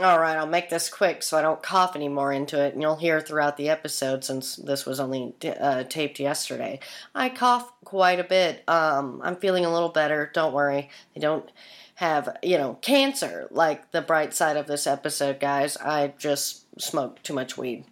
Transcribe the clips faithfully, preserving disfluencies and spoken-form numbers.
All right, I'll make this quick so I don't cough any more into it, and you'll hear throughout the episode since this was only uh, taped yesterday. I cough quite a bit. Um, I'm feeling a little better. Don't worry. I don't have, you know, cancer like the bright side of this episode, guys. I just smoked too much weed.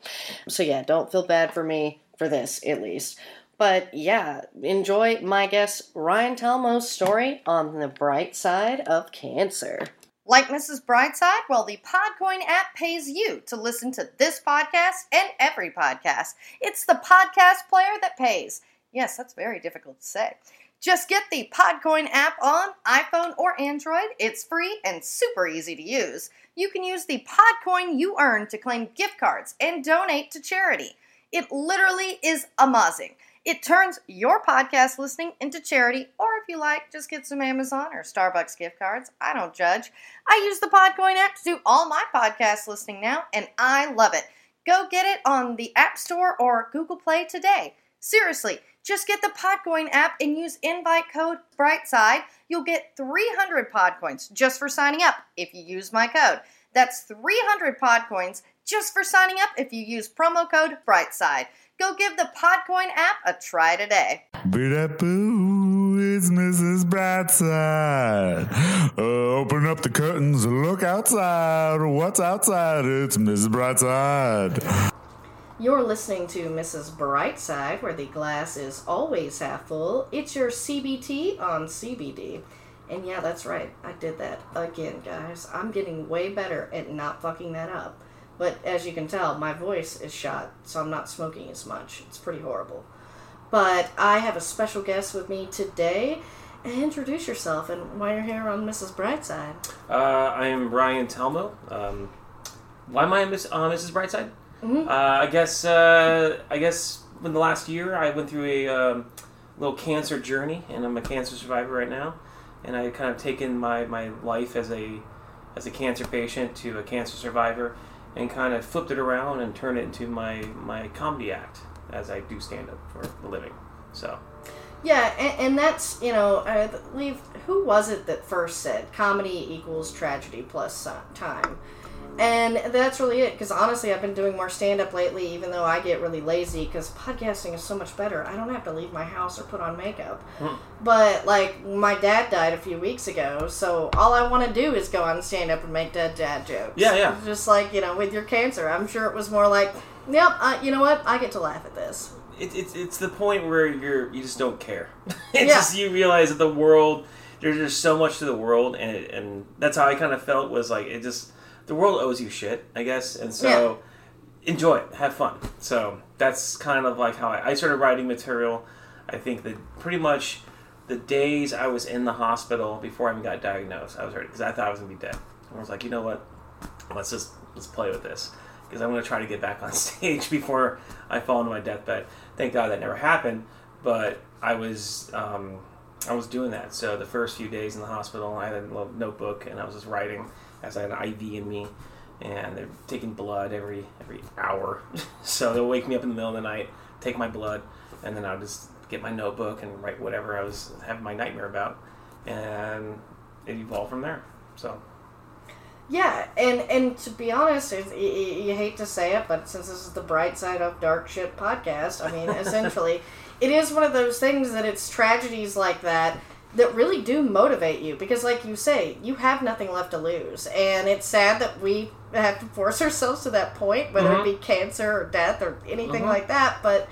So, yeah, don't feel bad for me for this, at least. But, yeah, enjoy my guest Ryan Talmo's story on the bright side of cancer. Like Missus Brightside? Well, the Podcoin app pays you to listen to this podcast and every podcast. It's the podcast player that pays. Yes, that's very difficult to say. Just get the Podcoin app on iPhone or Android. It's free and super easy to use. You can use the Podcoin you earn to claim gift cards and donate to charity. It literally is amazing. It turns your podcast listening into charity, or if you like, just get some Amazon or Starbucks gift cards. I don't judge. I use the Podcoin app to do all my podcast listening now, and I love it. Go get it on the App Store or Google Play today. Seriously, just get the Podcoin app and use invite code BRIGHTSIDE. You'll get three hundred Podcoins just for signing up if you use my code. That's three hundred Podcoins just for signing up if you use promo code BRIGHTSIDE. Go give the Podcoin app a try today. Beat that boo, it's Missus Brightside. Uh, open up the curtains, look outside. What's outside? It's Missus Brightside. You're listening to Missus Brightside, where the glass is always half full. It's your C B T on C B D. And yeah, that's right. I did that again, guys. I'm getting way better at not fucking that up. But as you can tell, my voice is shot, so I'm not smoking as much. It's pretty horrible. But I have a special guest with me today. Introduce yourself and why you're here on Missus Brightside. Uh, I am Ryan Talmo. Um, why am I on Missus Brightside? Mm-hmm. Uh, I guess uh, I guess in the last year I went through a um, little cancer journey, and I'm a cancer survivor right now. And I kind of taken my, my life as a as a cancer patient to a cancer survivor, and kind of flipped it around and turned it into my, my comedy act, as I do stand-up for a living, so. Yeah, and, and that's, you know, I believe, who was it that first said, comedy equals tragedy plus time? And that's really it, because honestly, I've been doing more stand-up lately, even though I get really lazy, because podcasting is so much better. I don't have to leave my house or put on makeup. Hmm. But, like, my dad died a few weeks ago, so all I want to do is go on stand-up and make dead dad jokes. Yeah, yeah. Just like, you know, with your cancer, I'm sure it was more like, yep, I, you know what, I get to laugh at this. It, it, it's the point where you're you just don't care. It's yeah. Just you realize that the world, there's just so much to the world, and it, and that's how I kind of felt, was like, it just... The world owes you shit, I guess, and so yeah. Enjoy it, have fun. So that's kind of like how I, I started writing material. I think that pretty much the days I was in the hospital before I even got diagnosed, I was hurt because I thought I was gonna be dead. And I was like, you know what? Let's just let's play with this because I'm gonna try to get back on stage before I fall into my deathbed. Thank God that never happened, but I was um, I was doing that. So the first few days in the hospital, I had a little notebook and I was just writing. As I had an I V in me, and they're taking blood every every hour. So they'll wake me up in the middle of the night, take my blood, and then I'll just get my notebook and write whatever I was having my nightmare about, and it evolved from there. So. Yeah, and, and to be honest, it, you, you hate to say it, but since this is the Bright Side of Dark Shit podcast, I mean, essentially, it is one of those things that it's tragedies like that that really do motivate you, because like you say, you have nothing left to lose, and it's sad that we have to force ourselves to that point, whether mm-hmm. it be cancer or death or anything mm-hmm. like that, but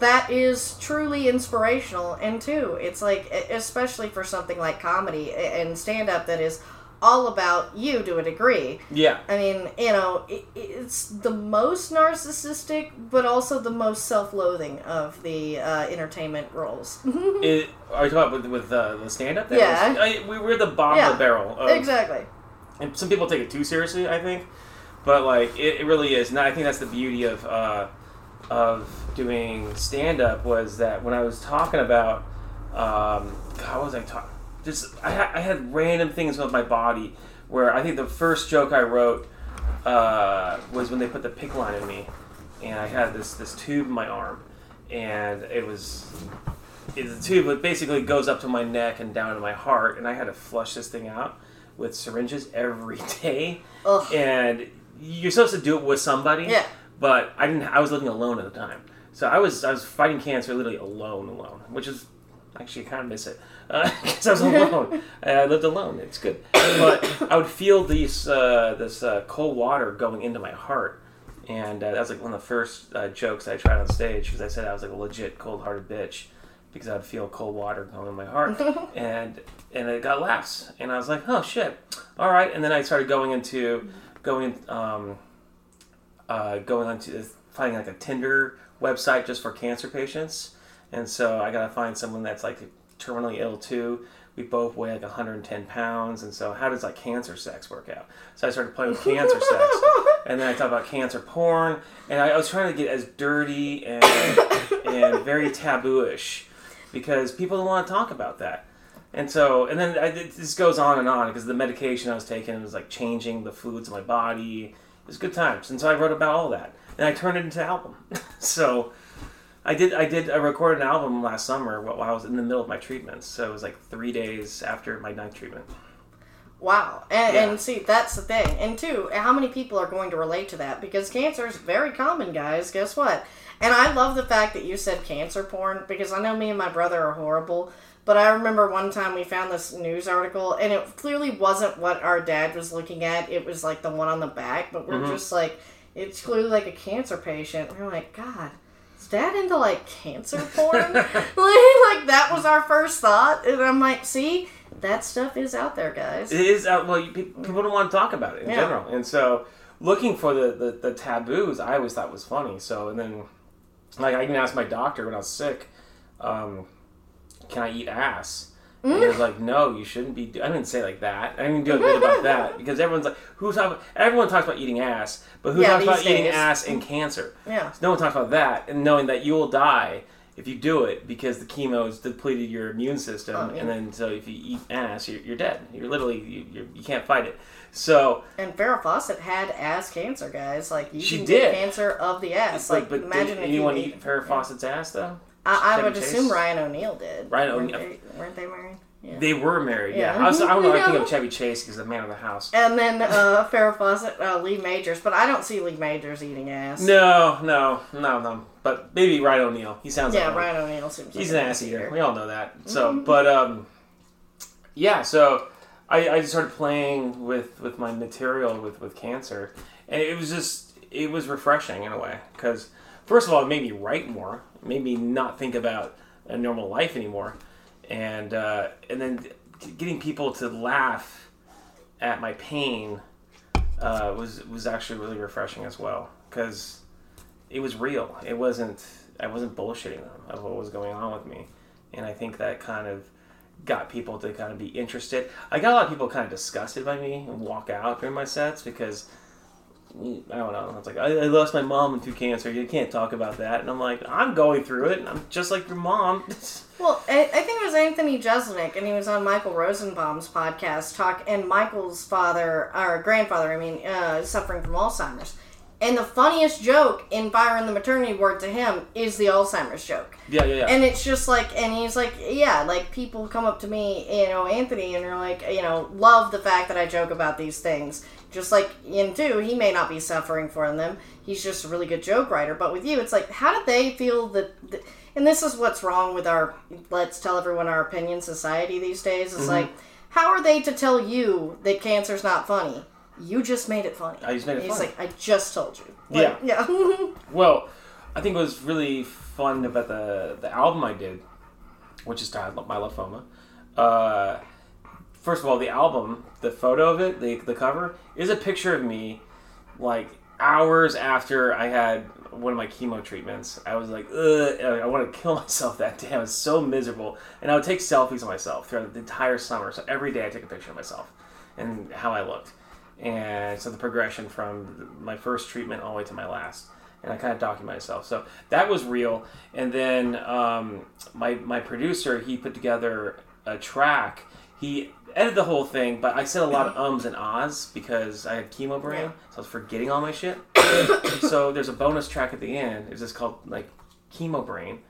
that is truly inspirational, and too, it's like, especially for something like comedy and stand-up that is all about you to a degree. Yeah. I mean, you know, it, it's the most narcissistic, but also the most self-loathing of the uh, entertainment roles. it, are you talking about with, with uh, the stand-up? That yeah. Was, I, we were the bottom yeah, of the barrel. Of, exactly. And some people take it too seriously, I think. But, like, it, it really is. And I think that's the beauty of uh, of doing stand-up was that when I was talking about... Um, God, what was I talking... Just, I, ha- I had random things with my body where I think the first joke I wrote uh, was when they put the pick line in me, and I had this, this tube in my arm, and it was it's a tube that basically goes up to my neck and down to my heart, and I had to flush this thing out with syringes every day. Ugh. And you're supposed to do it with somebody. Yeah. But I didn't. I was living alone at the time, so I was I was fighting cancer literally alone, alone, which is actually I kind of miss it because uh, I was alone. I lived alone. It's good, but I would feel these uh, this uh, cold water going into my heart, and uh, that was like one of the first uh, jokes I tried on stage because I said I was like a legit cold-hearted bitch because I would feel cold water going in my heart, and and it got laughs, and I was like, oh shit, all right, and then I started going into going. Um, Uh, going on to finding like a Tinder website just for cancer patients, and so I gotta find someone that's like terminally ill too. We both weigh like one hundred ten pounds, and so how does like cancer sex work out? So I started playing with cancer sex, and then I talked about cancer porn, and I, I was trying to get as dirty and and very taboo-ish because people don't want to talk about that. And so, and then I, this goes on and on because the medication I was taking was like changing the fluids in my body. It was good times, and so I wrote about all that, and I turned it into an album. So I did, I did, I recorded an album last summer while I was in the middle of my treatments. So it was like three days after my ninth treatment. Wow, and, yeah. and see, that's the thing, and two, how many people are going to relate to that? Because cancer is very common, guys. Guess what? And I love the fact that you said cancer porn because I know me and my brother are horrible. But I remember one time we found this news article, and it clearly wasn't what our dad was looking at. It was, like, the one on the back. But we're mm-hmm. just like, it's clearly, like, a cancer patient. We're like, God, is Dad into, like, cancer porn? like, like, that was our first thought. And I'm like, see, that stuff is out there, guys. It is out. Well, you, people don't want to talk about it in yeah. general. And so looking for the, the, the taboos, I always thought was funny. So, and then, like, I even asked my doctor when I was sick, um... can I eat ass? And he was like, no, you shouldn't be... Do- I didn't say like that. I didn't do a bit about that. Because everyone's like... who talk- Everyone talks about eating ass, but who yeah, talks about days. eating ass and cancer? Yeah. No one talks about that, and knowing that you will die if you do it because the chemo has depleted your immune system, oh, yeah. and then so if you eat ass, you're, you're dead. You're literally... You, you're, you can't fight it. So... And Farrah Fawcett had ass cancer, guys. Like, you she can did. get cancer of the ass. Like, like but imagine did anyone eat, eat Farrah Fawcett's yeah. ass, though? I, I would Chase? assume Ryan O'Neal did. Ryan O'Neal. Weren't they, weren't they married? Yeah. They were married, yeah. yeah. I, was, I don't know, I think of Chevy Chase because the man of the house. And then uh, Farrah Fawcett, uh, Lee Majors, but I don't see Lee Majors eating ass. No, no, no, no. But maybe Ryan O'Neal. He sounds yeah, like Yeah, Ryan him. O'Neal seems He's like an ass eater. eater. We all know that. So, mm-hmm. But, um, yeah, so I, I just started playing with, with my material with, with cancer. And it was just, it was refreshing in a way because, first of all, it made me write more. Made me not think about a normal life anymore, and uh, and then getting people to laugh at my pain uh, was was actually really refreshing as well because it was real. It wasn't I wasn't bullshitting them of what was going on with me, and I think that kind of got people to kind of be interested. I got a lot of people kind of disgusted by me and walk out during my sets because. I don't know. It's like, I lost my mom through cancer. You can't talk about that. And I'm like, I'm going through it, and I'm just like your mom. Well, I think it was Anthony Jeselnik, and he was on Michael Rosenbaum's podcast, talk, and Michael's father, or grandfather, I mean, uh, suffering from Alzheimer's. And the funniest joke in Fire in the Maternity Ward to him is the Alzheimer's joke. Yeah, yeah, yeah. And it's just like, and he's like, yeah, like people come up to me, you know, Anthony, and they're like, you know, love the fact that I joke about these things. Just like, and two, he may not be suffering from them. He's just a really good joke writer. But with you, it's like, how did they feel that, th- and this is what's wrong with our, let's tell everyone our opinion society these days. It's mm-hmm. like, how are they to tell you that cancer's not funny? You just made it funny. I just made it He's funny. He's like, I just told you. Like, yeah. Yeah. Well, I think what was really fun about the the album I did, which is titled My Lymphoma. Uh, first of all, the album, the photo of it, the the cover, is a picture of me, like, hours after I had one of my chemo treatments. I was like, ugh, I want to kill myself that day. I was so miserable. And I would take selfies of myself throughout the entire summer. So every day I took a picture of myself and how I looked. And so the progression from my first treatment all the way to my last. And I kind of documented myself. So that was real. And then um, my my producer, he put together a track. He edited the whole thing, but I said a lot of ums and ahs because I had chemo brain. Yeah. So I was forgetting all my shit. So there's a bonus track at the end. It's just called, like, Chemo Brain.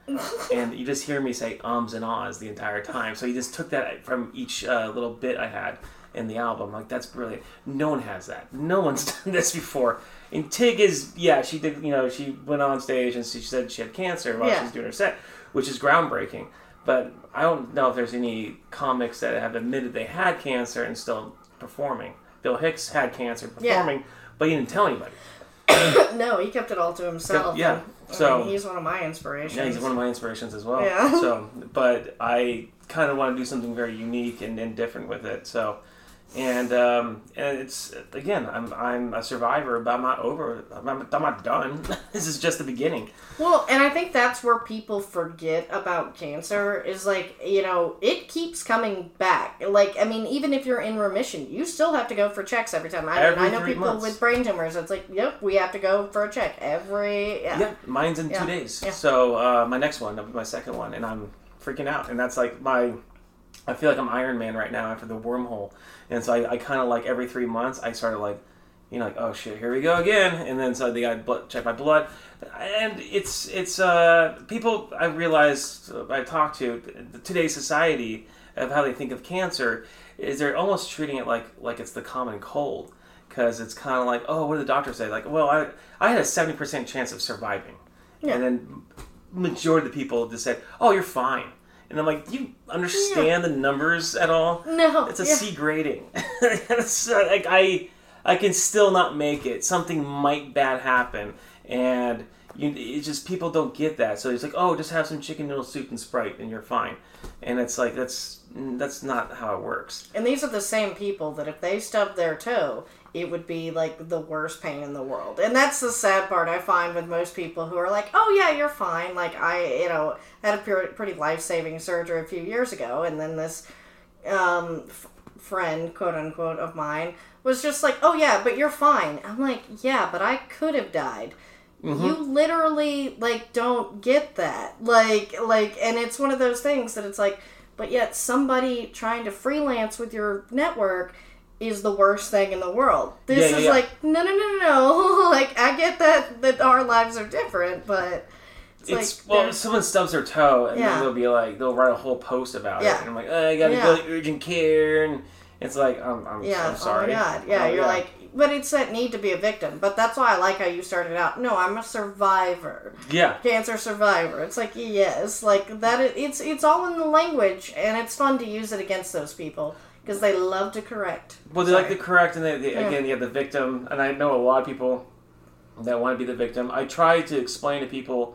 And you just hear me say ums and ahs the entire time. So he just took that from each uh, little bit I had. in the album. Like, that's brilliant. No one has that. No one's done this before. And Tig is, yeah, she did, you know, she went on stage and she said she had cancer while yeah. she was doing her set, which is groundbreaking. But I don't know if there's any comics that have admitted they had cancer and still performing. Bill Hicks had cancer performing, yeah. but he didn't tell anybody. No, he kept it all to himself. Yeah, and, so I mean, he's one of my inspirations. Yeah, he's one of my inspirations as well. Yeah. So, but I kind of want to do something very unique and, and different with it. So, and um, and it's again, I'm I'm a survivor, but I'm not over. I'm not, I'm not done. This is just the beginning. Well, and I think that's where people forget about cancer is like, you know, it keeps coming back. Like, I mean, even if you're in remission, you still have to go for checks every time. I, every I know people months. With brain tumors. It's like, yep, we have to go for a check every. Yeah, yeah mine's in yeah. two days. Yeah. So uh, my next one, that'll be my second one, and I'm freaking out. And that's like my. I feel like I'm Iron Man right now after the wormhole. And so I, I kind of like every three months, I started like, you know, like, oh shit, here we go again. And then so they got to check my blood. And it's, it's uh, people I realized I talked to, today's society of how they think of cancer, is they're almost treating it like, like it's the common cold. Because it's kind of like, oh, what did the doctor say? Like, well, I, I had a seventy percent chance of surviving. Yeah. And then majority of the people just said, oh, you're fine. And I'm like, do you understand yeah. the numbers at all? No. It's a yeah. C grading. So, like, I I can still not make it. Something might bad happen. And you, it's just people don't get that. So it's like, oh, just have some chicken noodle soup and Sprite and you're fine. And it's like, that's that's not how it works. And these are the same people that if they stub their toe, it would be like the worst pain in the world. And that's the sad part I find with most people who are like, oh yeah, you're fine. Like I, you know, had a pretty life-saving surgery a few years ago. And then this um, f- friend, quote unquote, of mine was just like, oh yeah, but you're fine. I'm like, yeah, but I could have died. Mm-hmm. You literally like don't get that. Like, like, and it's one of those things that it's like, but yet somebody trying to freelance with your network is the worst thing in the world. This yeah, yeah, is yeah. like, no, no, no, no, no. Like, I get that, that our lives are different, but it's, it's like... Well, if someone stubs their toe, and yeah. then they'll be like, they'll write a whole post about yeah. it, and I'm like, oh, I gotta yeah. go to urgent care, and it's like, I'm, I'm, yeah. I'm sorry. Oh, my God. Yeah, oh, you're yeah. like, but it's that need to be a victim, but that's why I like how you started out. No, I'm a survivor. Yeah. Cancer survivor. It's like, yes, like, that. Is, it's, it's all in the language, and it's fun to use it against those people. Because they love to correct. Well, they Sorry. like to correct, and they, they, yeah. again, you have the victim. And I know a lot of people that want to be the victim. I try to explain to people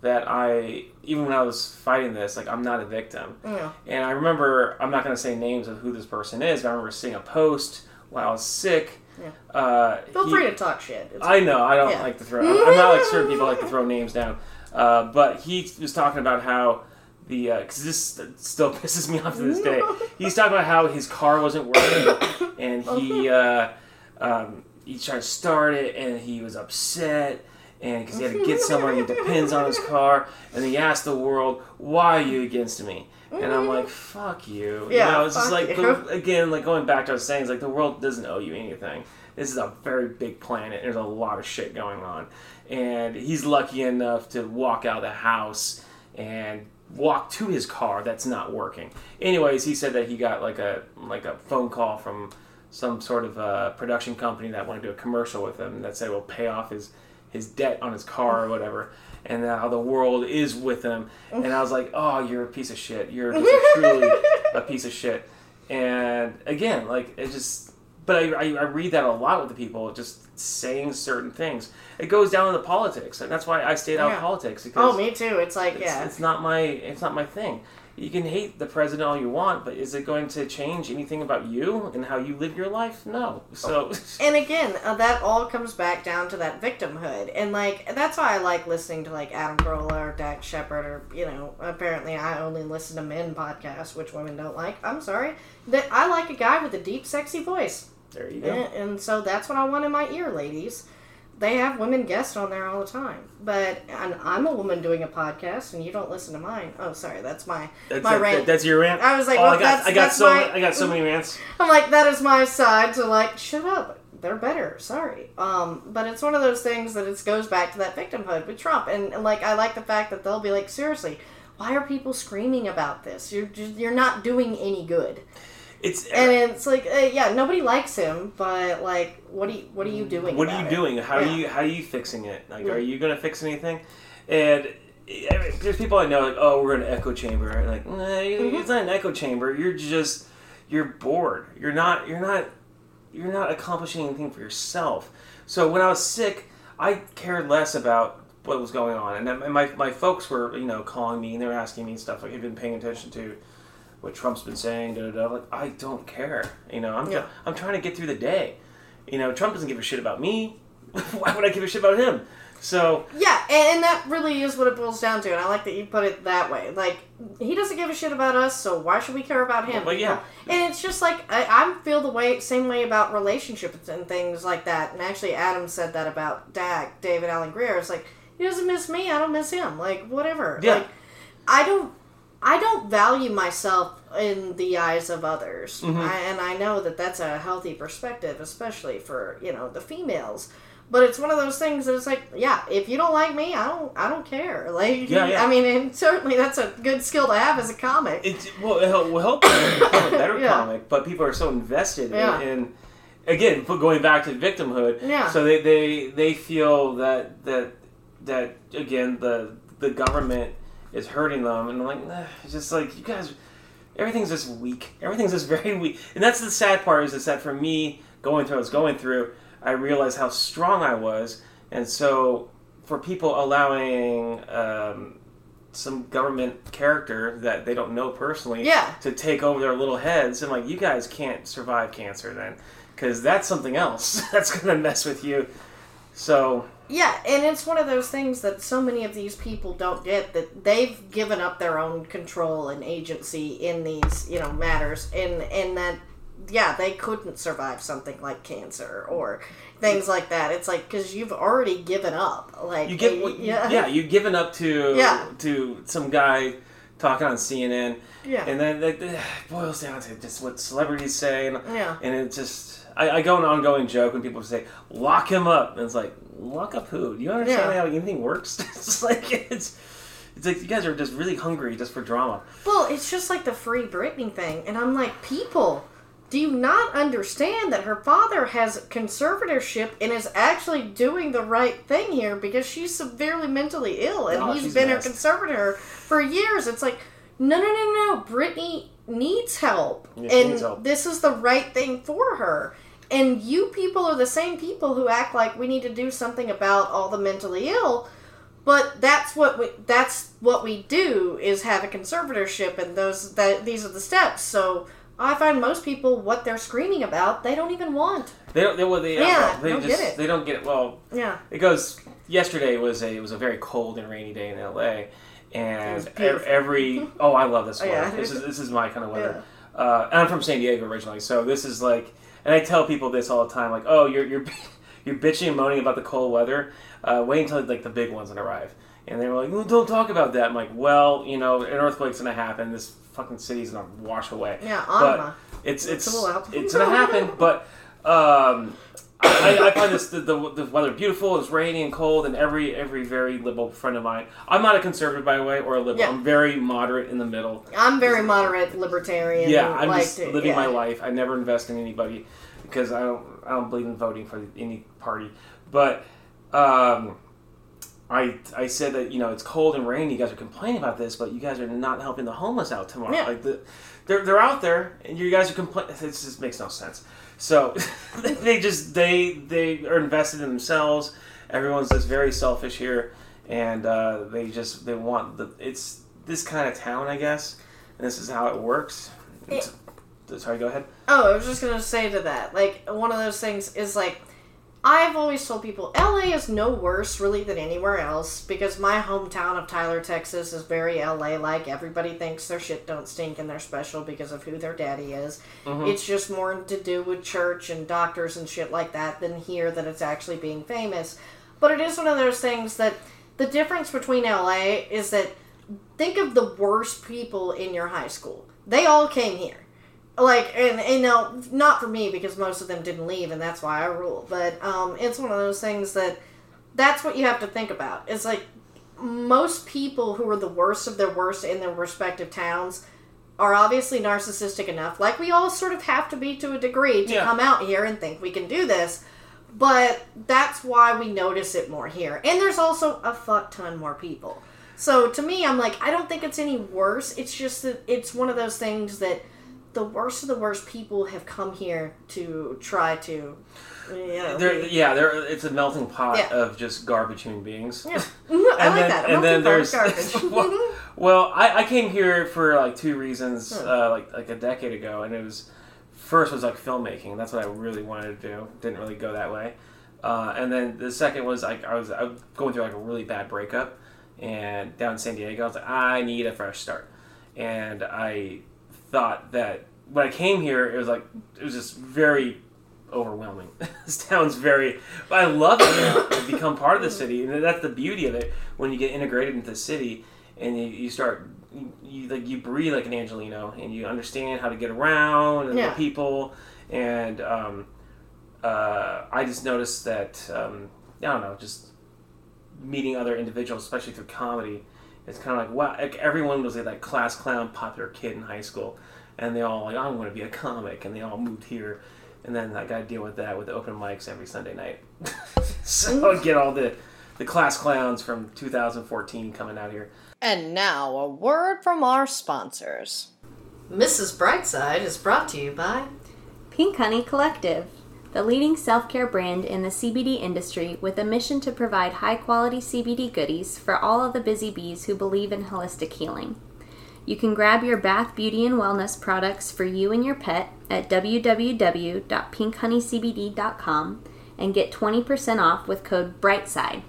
that I, even when I was fighting this, like, I'm not a victim. Yeah. And I remember, I'm not going to say names of who this person is, but I remember seeing a post while I was sick. Yeah. Uh, Feel he, free to talk shit. It's I know, I don't yeah. like to throw, I'm, I'm not like certain people like to throw names down. Uh, but he was talking about how, the because uh, this still pisses me off to this day. He's talking about how his car wasn't working, and he uh, um, he tried to start it, and he was upset, and because he had to get somewhere, he depends on his car, and he asked the world, "Why are you against me?" And I'm like, "Fuck you!" Yeah, you know, it's just like the, again, like going back to what I was saying, it's like the world doesn't owe you anything. This is a very big planet. And there's a lot of shit going on, and he's lucky enough to walk out of the house and walk to his car that's not working. Anyways, he said that he got like a like a phone call from some sort of uh, production company that wanted to do a commercial with him that said we'll pay off his, his debt on his car or whatever, and how the world is with him. And I was like, oh, you're a piece of shit. You're just a truly a piece of shit. And again, like it just, but I, I I read that a lot with the people just saying certain things. It goes down into politics, and that's why I stayed out yeah. of politics. Because oh, me too. It's like it's, yeah, it's not my it's not my thing. You can hate the president all you want, but is it going to change anything about you and how you live your life? No. So and again, uh, that all comes back down to that victimhood, and like that's why I like listening to like Adam Carolla or Dax Shepard, or you know, apparently I only listen to men podcasts, which women don't like. I'm sorry. That I like a guy with a deep, sexy voice. There you go. And, and so that's what I want in my ear, ladies. They have women guests on there all the time. But and I'm a woman doing a podcast, and you don't listen to mine. Oh, sorry, that's my that's my that, rant. That, that's your rant. I was like, oh, well, I got, that's, I got that's so my, I got so many rants. I'm like, that is my side to like, shut up. They're better. Sorry. Um, but it's one of those things that it goes back to that victimhood with Trump, and, and like I like the fact that they'll be like, seriously, why are people screaming about this? You're you're not doing any good. It's and it's like, uh, yeah, nobody likes him, but like, what are you, what are you doing? What are you doing? How yeah. are you how are you fixing it? Like, yeah. are you gonna fix anything? And I mean, there's people I know like, oh, we're in an echo chamber. And like, nah, mm-hmm. it's not an echo chamber. You're just you're bored. You're not you're not you're not accomplishing anything for yourself. So when I was sick, I cared less about what was going on, and my my folks were you know calling me and they were asking me stuff like, have you been paying attention to what Trump's been saying, da, da, da. Like, I don't care. You know, I'm yeah. I'm trying to get through the day. You know, Trump doesn't give a shit about me. Why would I give a shit about him? So yeah, and, and that really is what it boils down to. And I like that you put it that way. Like, he doesn't give a shit about us, so why should we care about him? Well, but yeah, and it's just like I, I feel the way same way about relationships and things like that. And actually, Adam said that about Dag, David Alan Grier. It's like, he doesn't miss me, I don't miss him. Like, whatever. Yeah. Like, I don't. I don't value myself in the eyes of others. Mm-hmm. I, and I know that that's a healthy perspective, especially for, you know, the females. But it's one of those things that it's like, yeah, if you don't like me, I don't I don't care. Like, yeah, yeah. I mean, and certainly that's a good skill to have as a comic. It, well, it will help you become a better yeah. comic, but people are so invested yeah. in, in, again, going back to victimhood. Yeah. So they, they, they feel that, that, that again, the the government is hurting them, and I'm like, nah, it's just like, you guys, everything's just weak. Everything's just very weak. And that's the sad part, is that for me, going through what I was going through, I realized how strong I was, and so for people allowing um, some government character that they don't know personally yeah. to take over their little heads, I'm like, you guys can't survive cancer then, because that's something else that's going to mess with you. So... yeah, and it's one of those things that so many of these people don't get, that they've given up their own control and agency in these, you know, matters, and, and that, yeah, they couldn't survive something like cancer or things like that. It's like, because you've already given up. Like, you give, well, yeah. yeah, you've given up to yeah. to some guy talking on C N N, yeah. and then it boils down to just what celebrities say, and, yeah. and it just... I, I go an ongoing joke when people say, lock him up. And it's like, lock up who? Do you understand yeah. how anything works? It's like, it's, it's like, you guys are just really hungry just for drama. Well, it's just like the Free Britney thing. And I'm like, people, do you not understand that her father has conservatorship and is actually doing the right thing here, because she's severely mentally ill and oh, he's been messed. Her conservator for years. It's like, no, no, no, no, Britney needs help. Yeah, and needs help. This is the right thing for her. And you people are the same people who act like we need to do something about all the mentally ill, but that's what we, that's what we do, is have a conservatorship, and those that these are the steps. So I find most people, what they're screaming about, they don't even want. They don't. They, well, they, yeah, they don't just, get it. They don't get it. Well, yeah. It goes. Yesterday was a it was a very cold and rainy day in L A, and every oh I love this weather. Oh, yeah. This is this is my kind of weather. Yeah. Uh, and I'm from San Diego originally, so this is like. And I tell people this all the time, like, oh, you're you're you're bitching and moaning about the cold weather. Uh, wait until like the big ones that arrive. And they were like, well, don't talk about that. I'm like, well, you know, an earthquake's gonna happen. This fucking city's gonna wash away. Yeah, but it's it's it's, it's gonna happen. But um, I, I find this the, the the weather beautiful. It's rainy and cold, and every every very liberal friend of mine. I'm not a conservative, by the way, or a liberal. Yeah. I'm very moderate in the middle. I'm very moderate libertarian. Yeah, I'm like just to, living yeah. my life. I never invest in anybody because I don't I don't believe in voting for any party. But um, I I said that, you know, it's cold and rainy. You guys are complaining about this, but you guys are not helping the homeless out tomorrow. Yeah. Like the, they're they're out there, and you guys are complaining. It just makes no sense. So they just they they are invested in themselves. Everyone's just very selfish here, and uh, they just they want the it's this kind of town, I guess, and this is how it works. It's, it, sorry, go ahead. Oh, I was just gonna say to that, like, one of those things is like, I've always told people L A is no worse really than anywhere else, because my hometown of Tyler, Texas, is very L A like. Everybody thinks their shit don't stink and they're special because of who their daddy is. Mm-hmm. It's just more to do with church and doctors and shit like that than here that it's actually being famous. But it is one of those things that the difference between L A is that, think of the worst people in your high school. They all came here. Like, and, and no, not for me, because most of them didn't leave, and that's why I rule. But um, it's one of those things that that's what you have to think about. It's like, most people who are the worst of their worst in their respective towns are obviously narcissistic enough, like we all sort of have to be to a degree, to yeah. come out here and think we can do this. But that's why we notice it more here. And there's also a fuck ton more people. So to me, I'm like, I don't think it's any worse. It's just that it's one of those things that the worst of the worst people have come here to try to... You know, there, yeah, there. It's a melting pot yeah. of just garbage human beings. Yeah, I like then, that. A and then there's garbage. well, well I, I came here for like two reasons, hmm. uh, like like a decade ago, and it was first was like filmmaking. That's what I really wanted to do. Didn't really go that way. Uh, and then the second was like I was I was going through like a really bad breakup, and down in San Diego, I was like, I need a fresh start, and I thought that when I came here, it was like it was just very. Overwhelming. This town's very... I love it now. I've become part of the city. And that's the beauty of it. When you get integrated into the city and you, you start... You, you like you breathe like an Angelino and you understand how to get around and yeah. the people. And um, uh, I just noticed that... Um, I don't know. Just meeting other individuals, especially through comedy. It's kind of like, wow. Like everyone was like that class clown popular kid in high school. And they all like, I want to be a comic. And they all moved here. And then I got to deal with that with open mics every Sunday night. So get all the, the class clowns from two thousand fourteen coming out here. And now, a word from our sponsors. Missus Brightside is brought to you by Pink Honey Collective, the leading self-care brand in the C B D industry with a mission to provide high-quality C B D goodies for all of the busy bees who believe in holistic healing. You can grab your bath, beauty, and wellness products for you and your pet at w w w dot pink honey c b d dot com and get twenty percent off with code BRIGHTSIDE.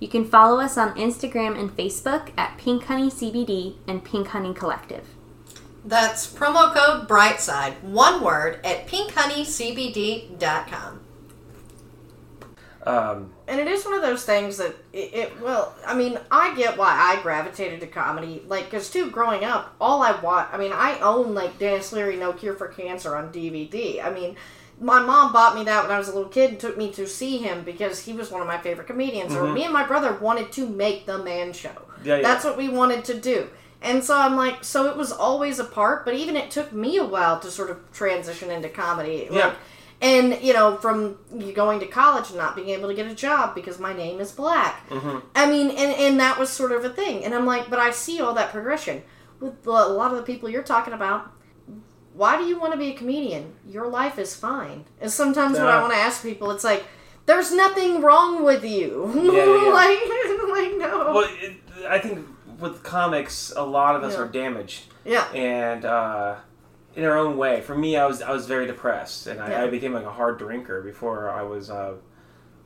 You can follow us on Instagram and Facebook at Pink Honey C B D and Pink Honey Collective. That's promo code BRIGHTSIDE, one word, at pink honey c b d dot com. Um, and it is one of those things that it, it, well, I mean, I get why I gravitated to comedy. Like, because, too, growing up, all I watched, I mean, I own, like, Dennis Leary, No Cure for Cancer on D V D. I mean, my mom bought me that when I was a little kid and took me to see him because he was one of my favorite comedians. Mm-hmm. Or me and my brother wanted to make the man show. Yeah, yeah. That's what we wanted to do. And so I'm like, so it was always a part, but even it took me a while to sort of transition into comedy. Yeah. Like, and, you know, from going to college and not being able to get a job because my name is black. Mm-hmm. I mean, and, and that was sort of a thing. And I'm like, but I see all that progression. With a lot of the people you're talking about, why do you want to be a comedian? Your life is fine. And sometimes uh, when I want to ask people, it's like, there's nothing wrong with you. Yeah, yeah, yeah. like, like, no. Well, it, I think with comics, a lot of us yeah. are damaged. Yeah. And, uh... in our own way. For me, I was I was very depressed, and I, yeah. I became like a hard drinker before I was uh,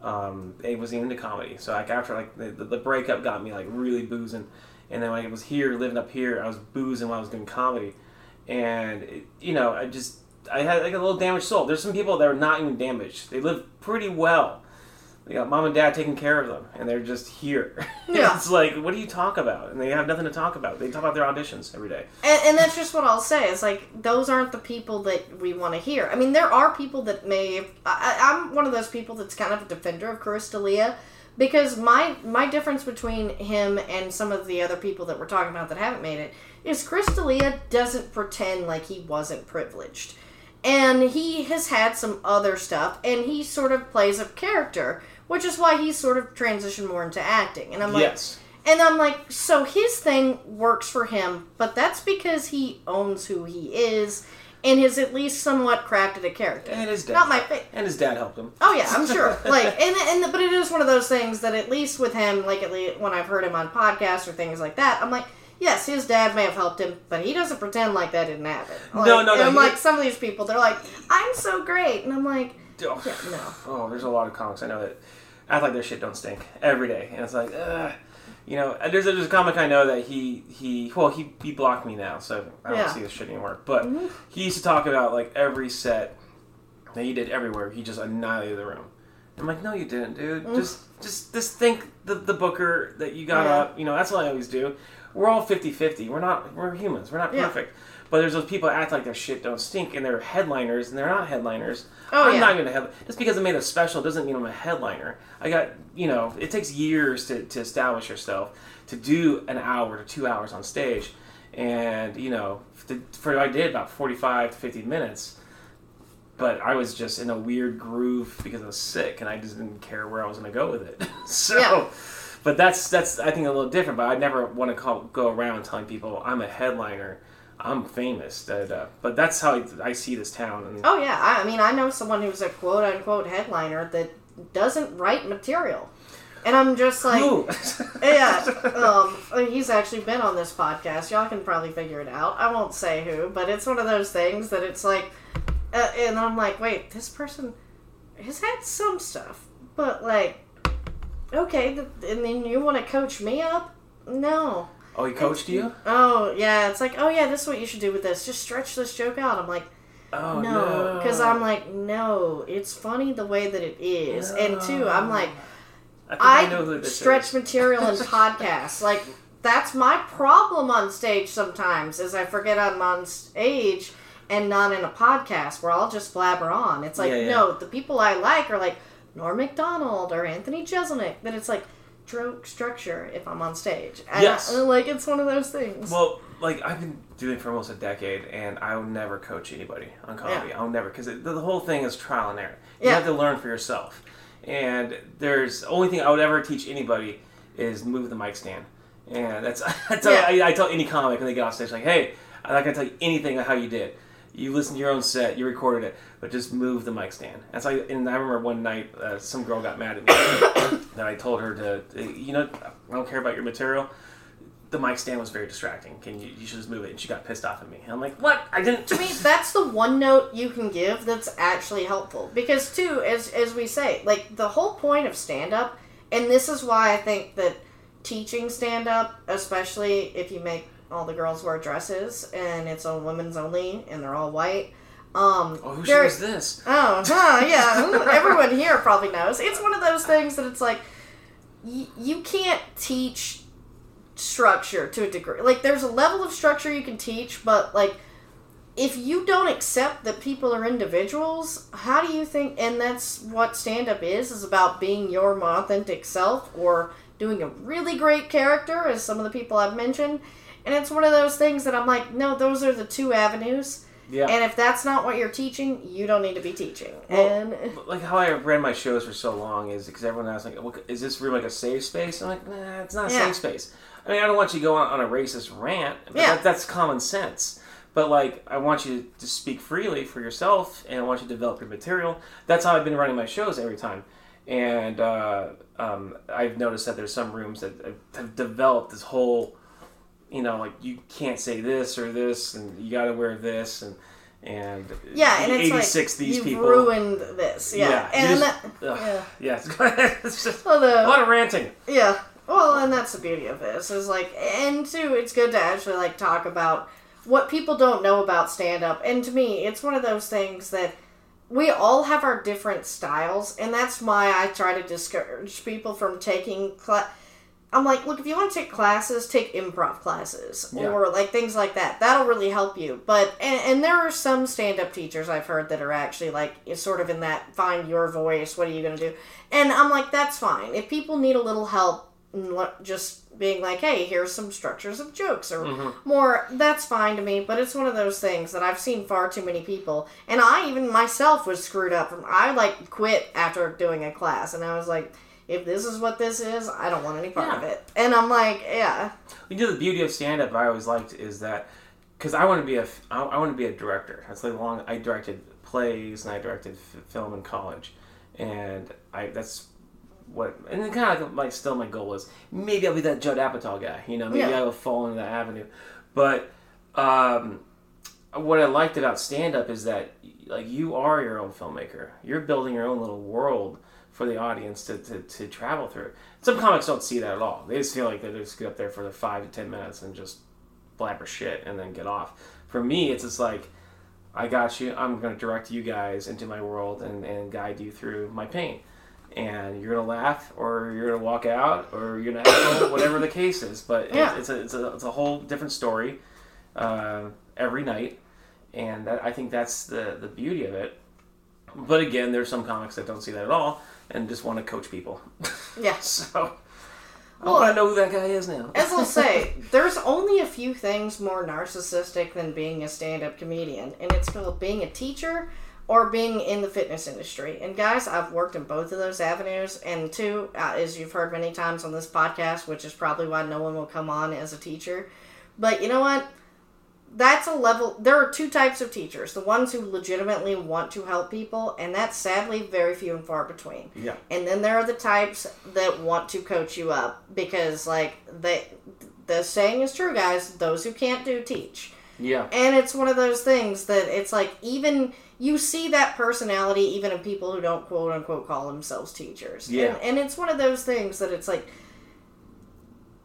um, I was into comedy. So like after like the, the breakup got me like really boozing, and then when I was here living up here, I was boozing while I was doing comedy, and it, you know I just I had like a little damaged soul. There's some people that are not even damaged; they live pretty well. They got mom and dad taking care of them, and they're just here. Yeah. It's like, what do you talk about? And they have nothing to talk about. They talk about their auditions every day. And, and that's just what I'll say. It's like, those aren't the people that we want to hear. I mean, there are people that may... I, I'm one of those people that's kind of a defender of Chris D'Elia, because my, my difference between him and some of the other people that we're talking about that haven't made it is Chris D'Elia doesn't pretend like he wasn't privileged. And he has had some other stuff, and he sort of plays a character... Which is why he sort of transitioned more into acting. And I'm like, yes. And I'm like, so his thing works for him, but that's because he owns who he is and has at least somewhat crafted a character. And his dad. Not my fa- And his dad helped him. Oh, yeah, I'm sure. like, and, and But it is one of those things that at least with him, like at least when I've heard him on podcasts or things like that, I'm like, yes, his dad may have helped him, but he doesn't pretend like that didn't happen. Like, no, no, no. And I'm like, some of these people, they're like, I'm so great. And I'm like, oh, yeah, no. Oh, there's a lot of comics I know that act like their shit don't stink every day, and it's like, ugh. You know, there's, there's a comic I know that he, he well, he, he blocked me now, so I don't yeah. see this shit anymore, but mm-hmm. he used to talk about, like, every set that he did everywhere, he just annihilated the room. I'm like, no, you didn't, dude. Mm. Just, just, just think the, the booker that you got yeah. up, you know, that's what I always do. We're all fifty-fifty. We're not, we're humans. We're not yeah. perfect. But there's those people that act like their shit don't stink, and they're headliners, and they're not headliners. Oh, I'm yeah. not going to headline. Just because I made a special doesn't mean I'm a headliner. I got, you know, it takes years to, to establish yourself, to do an hour to two hours on stage. And, you know, for I did about forty-five to fifty minutes, but I was just in a weird groove because I was sick and I just didn't care where I was going to go with it. So, yeah. But that's, that's I think, a little different. But I never want to call, go around telling people I'm a headliner, I'm famous. Da, da. But that's how I, I see this town. And oh, yeah. I mean, I know someone who's a quote-unquote headliner that doesn't write material. And I'm just like, yeah, um, he's actually been on this podcast. Y'all can probably figure it out. I won't say who, but it's one of those things that it's like, uh, and I'm like, wait, this person has had some stuff, but like, okay, th- and then you want to coach me up? No. Oh, he coached it's, you? Oh, yeah. It's like, oh, yeah, this is what you should do with this. Just stretch this joke out. I'm like, oh, no. Because no. I'm like, no, it's funny the way that it is. No. And two, I'm like, I, I know stretch is. material in podcasts. Like, that's my problem on stage sometimes, is I forget I'm on stage and not in a podcast where I'll just blabber on. It's like, yeah, yeah. no, the people I like are like Norm Macdonald or Anthony Jeselnik. Then it's like, stroke structure if I'm on stage. And yes. I, like, it's one of those things. Well, like, I've been doing it for almost a decade, and I will never coach anybody on comedy. Yeah. I'll never, because the whole thing is trial and error. You yeah. have to learn for yourself. And there's only thing I would ever teach anybody is move the mic stand, and that's I tell, yeah. I, I tell any comic when they get off stage, like, hey, I'm not gonna tell you anything about how you did. You listened to your own set, you recorded it, but just move the mic stand. And so I, and I remember one night uh, some girl got mad at me that I told her to, you know, I don't care about your material. The mic stand was very distracting. Can you, you should just move it. And she got pissed off at me. And I'm like, what? I didn't. To me, that's the one note you can give that's actually helpful. Because, too, as as we say, like, the whole point of stand-up, and this is why I think that teaching stand-up, especially if you make all the girls wear dresses and it's on women's only and they're all white. Um, oh, who shows this? Oh, huh, yeah. Everyone here probably knows. It's one of those things that it's like, y- you can't teach structure to a degree. Like, there's a level of structure you can teach, but like, if you don't accept that people are individuals, how do you think? And that's what stand-up is is about, being your authentic self or doing a really great character, as some of the people I've mentioned. And it's one of those things that I'm like, no, those are the two avenues. Yeah. And if that's not what you're teaching, you don't need to be teaching. Well, and like, how I ran my shows for so long is because everyone else was like, well, is this room like a safe space? I'm like, nah, it's not a yeah. safe space. I mean, I don't want you to go on, on a racist rant. But yeah. that, that's common sense. But, like, I want you to, to speak freely for yourself, and I want you to develop your material. That's how I've been running my shows every time. And uh, um, I've noticed that there's some rooms that have developed this whole, you know, like, you can't say this or this, and you got to wear this, and and yeah, and it's eighty-six like, these you people ruined this, yeah, yeah. and just, that, ugh, yeah, yeah. It's just well, the, a lot of ranting, yeah. Well, and that's the beauty of this is like, and too, it's good to actually like talk about what people don't know about stand up, and to me, it's one of those things that we all have our different styles, and that's why I try to discourage people from taking class. I'm like, look, if you want to take classes, take improv classes yeah. or like things like that. That'll really help you. But and, and there are some stand-up teachers I've heard that are actually like sort of in that find your voice. What are you going to do? And I'm like, that's fine. If people need a little help, just being like, hey, here's some structures of jokes or mm-hmm. more, that's fine to me. But it's one of those things that I've seen far too many people. And I even myself was screwed up. I like quit after doing a class, and I was like, if this is what this is, I don't want any part yeah. of it. And I'm like, yeah. You know, the beauty of stand-up I always liked is that, because I want to be a, I want to be a director. That's like long. I directed plays and I directed f- film in college, and I that's what, and then kind of like, like still my goal is maybe I'll be that Judd Apatow guy. You know, maybe yeah. I will fall into that avenue. But um, what I liked about stand-up is that like you are your own filmmaker. You're building your own little world for the audience to, to, to travel through. Some comics don't see that at all. They just feel like they just get up there for the five to ten minutes and just blabber shit and then get off. For me, it's just like, I got you. I'm going to direct you guys into my world and, and guide you through my pain. And you're going to laugh, or you're going to walk out, or you're going to have whatever the case is. But yeah. it's, it's, a, it's, a, it's a whole different story uh, every night. And that, I think that's the, the beauty of it. But again, there's some comics that don't see that at all and just want to coach people. Yeah. So. Well, I know who that guy is now. As I'll say, there's only a few things more narcissistic than being a stand-up comedian, and it's called being a teacher or being in the fitness industry. And guys, I've worked in both of those avenues, and two, uh, as you've heard many times on this podcast, which is probably why no one will come on as a teacher. But you know what? That's a level... There are two types of teachers. The ones who legitimately want to help people, and that's sadly very few and far between. Yeah. And then there are the types that want to coach you up because, like, they, the saying is true, guys. Those who can't do, teach. Yeah. And it's one of those things that it's like even... You see that personality even in people who don't quote-unquote call themselves teachers. Yeah. And, and it's one of those things that it's like...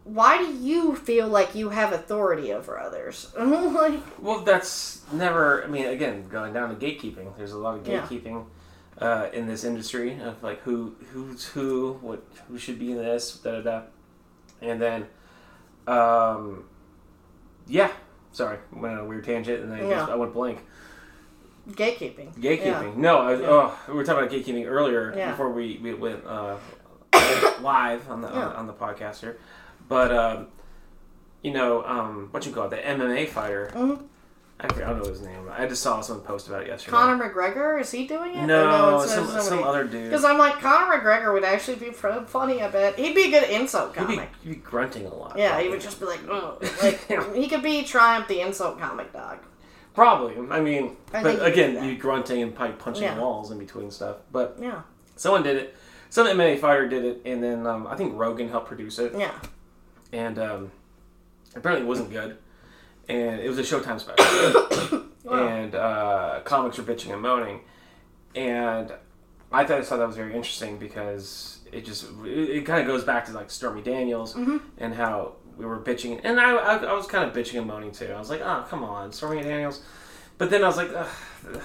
Why do you feel like you have authority over others? Like, well, that's never... I mean, again, going down to gatekeeping. There's a lot of gatekeeping yeah. uh, in this industry of, like, who who's who, what who should be in this, da-da-da. And then, um, yeah. Sorry, went on a weird tangent, and I, yeah. just, I went blank. Gatekeeping. Gatekeeping. Yeah. No, I was, yeah. oh, we were talking about gatekeeping earlier yeah. before we, we went uh, live on the, yeah. on, on the podcast here. But, um, you know, um, what you call it, the M M A fighter. Mm-hmm. I don't know his name. I just saw someone post about it yesterday. Conor McGregor? Is he doing it? No, no it's some, some other dude. Because I'm like, Conor McGregor would actually be funny, I bet. He'd be a good insult comic. He'd be, he'd be grunting a lot. Yeah, probably. He would just be like, oh. Like, he could be Triumph the insult comic dog. Probably. I mean, I but again, you'd be grunting and probably punching yeah. walls in between stuff. But yeah. someone did it. Some M M A fighter did it, and then um, I think Rogan helped produce it. Yeah. And um, apparently it wasn't good. And it was a Showtime special. Wow. And uh, comics were bitching and moaning. And I thought, I thought that was very interesting because it just, it, it kind of goes back to like Stormy Daniels mm-hmm. and how we were bitching. And I, I, I was kind of bitching and moaning too. I was like, oh, come on, Stormy Daniels. But then I was like, ugh.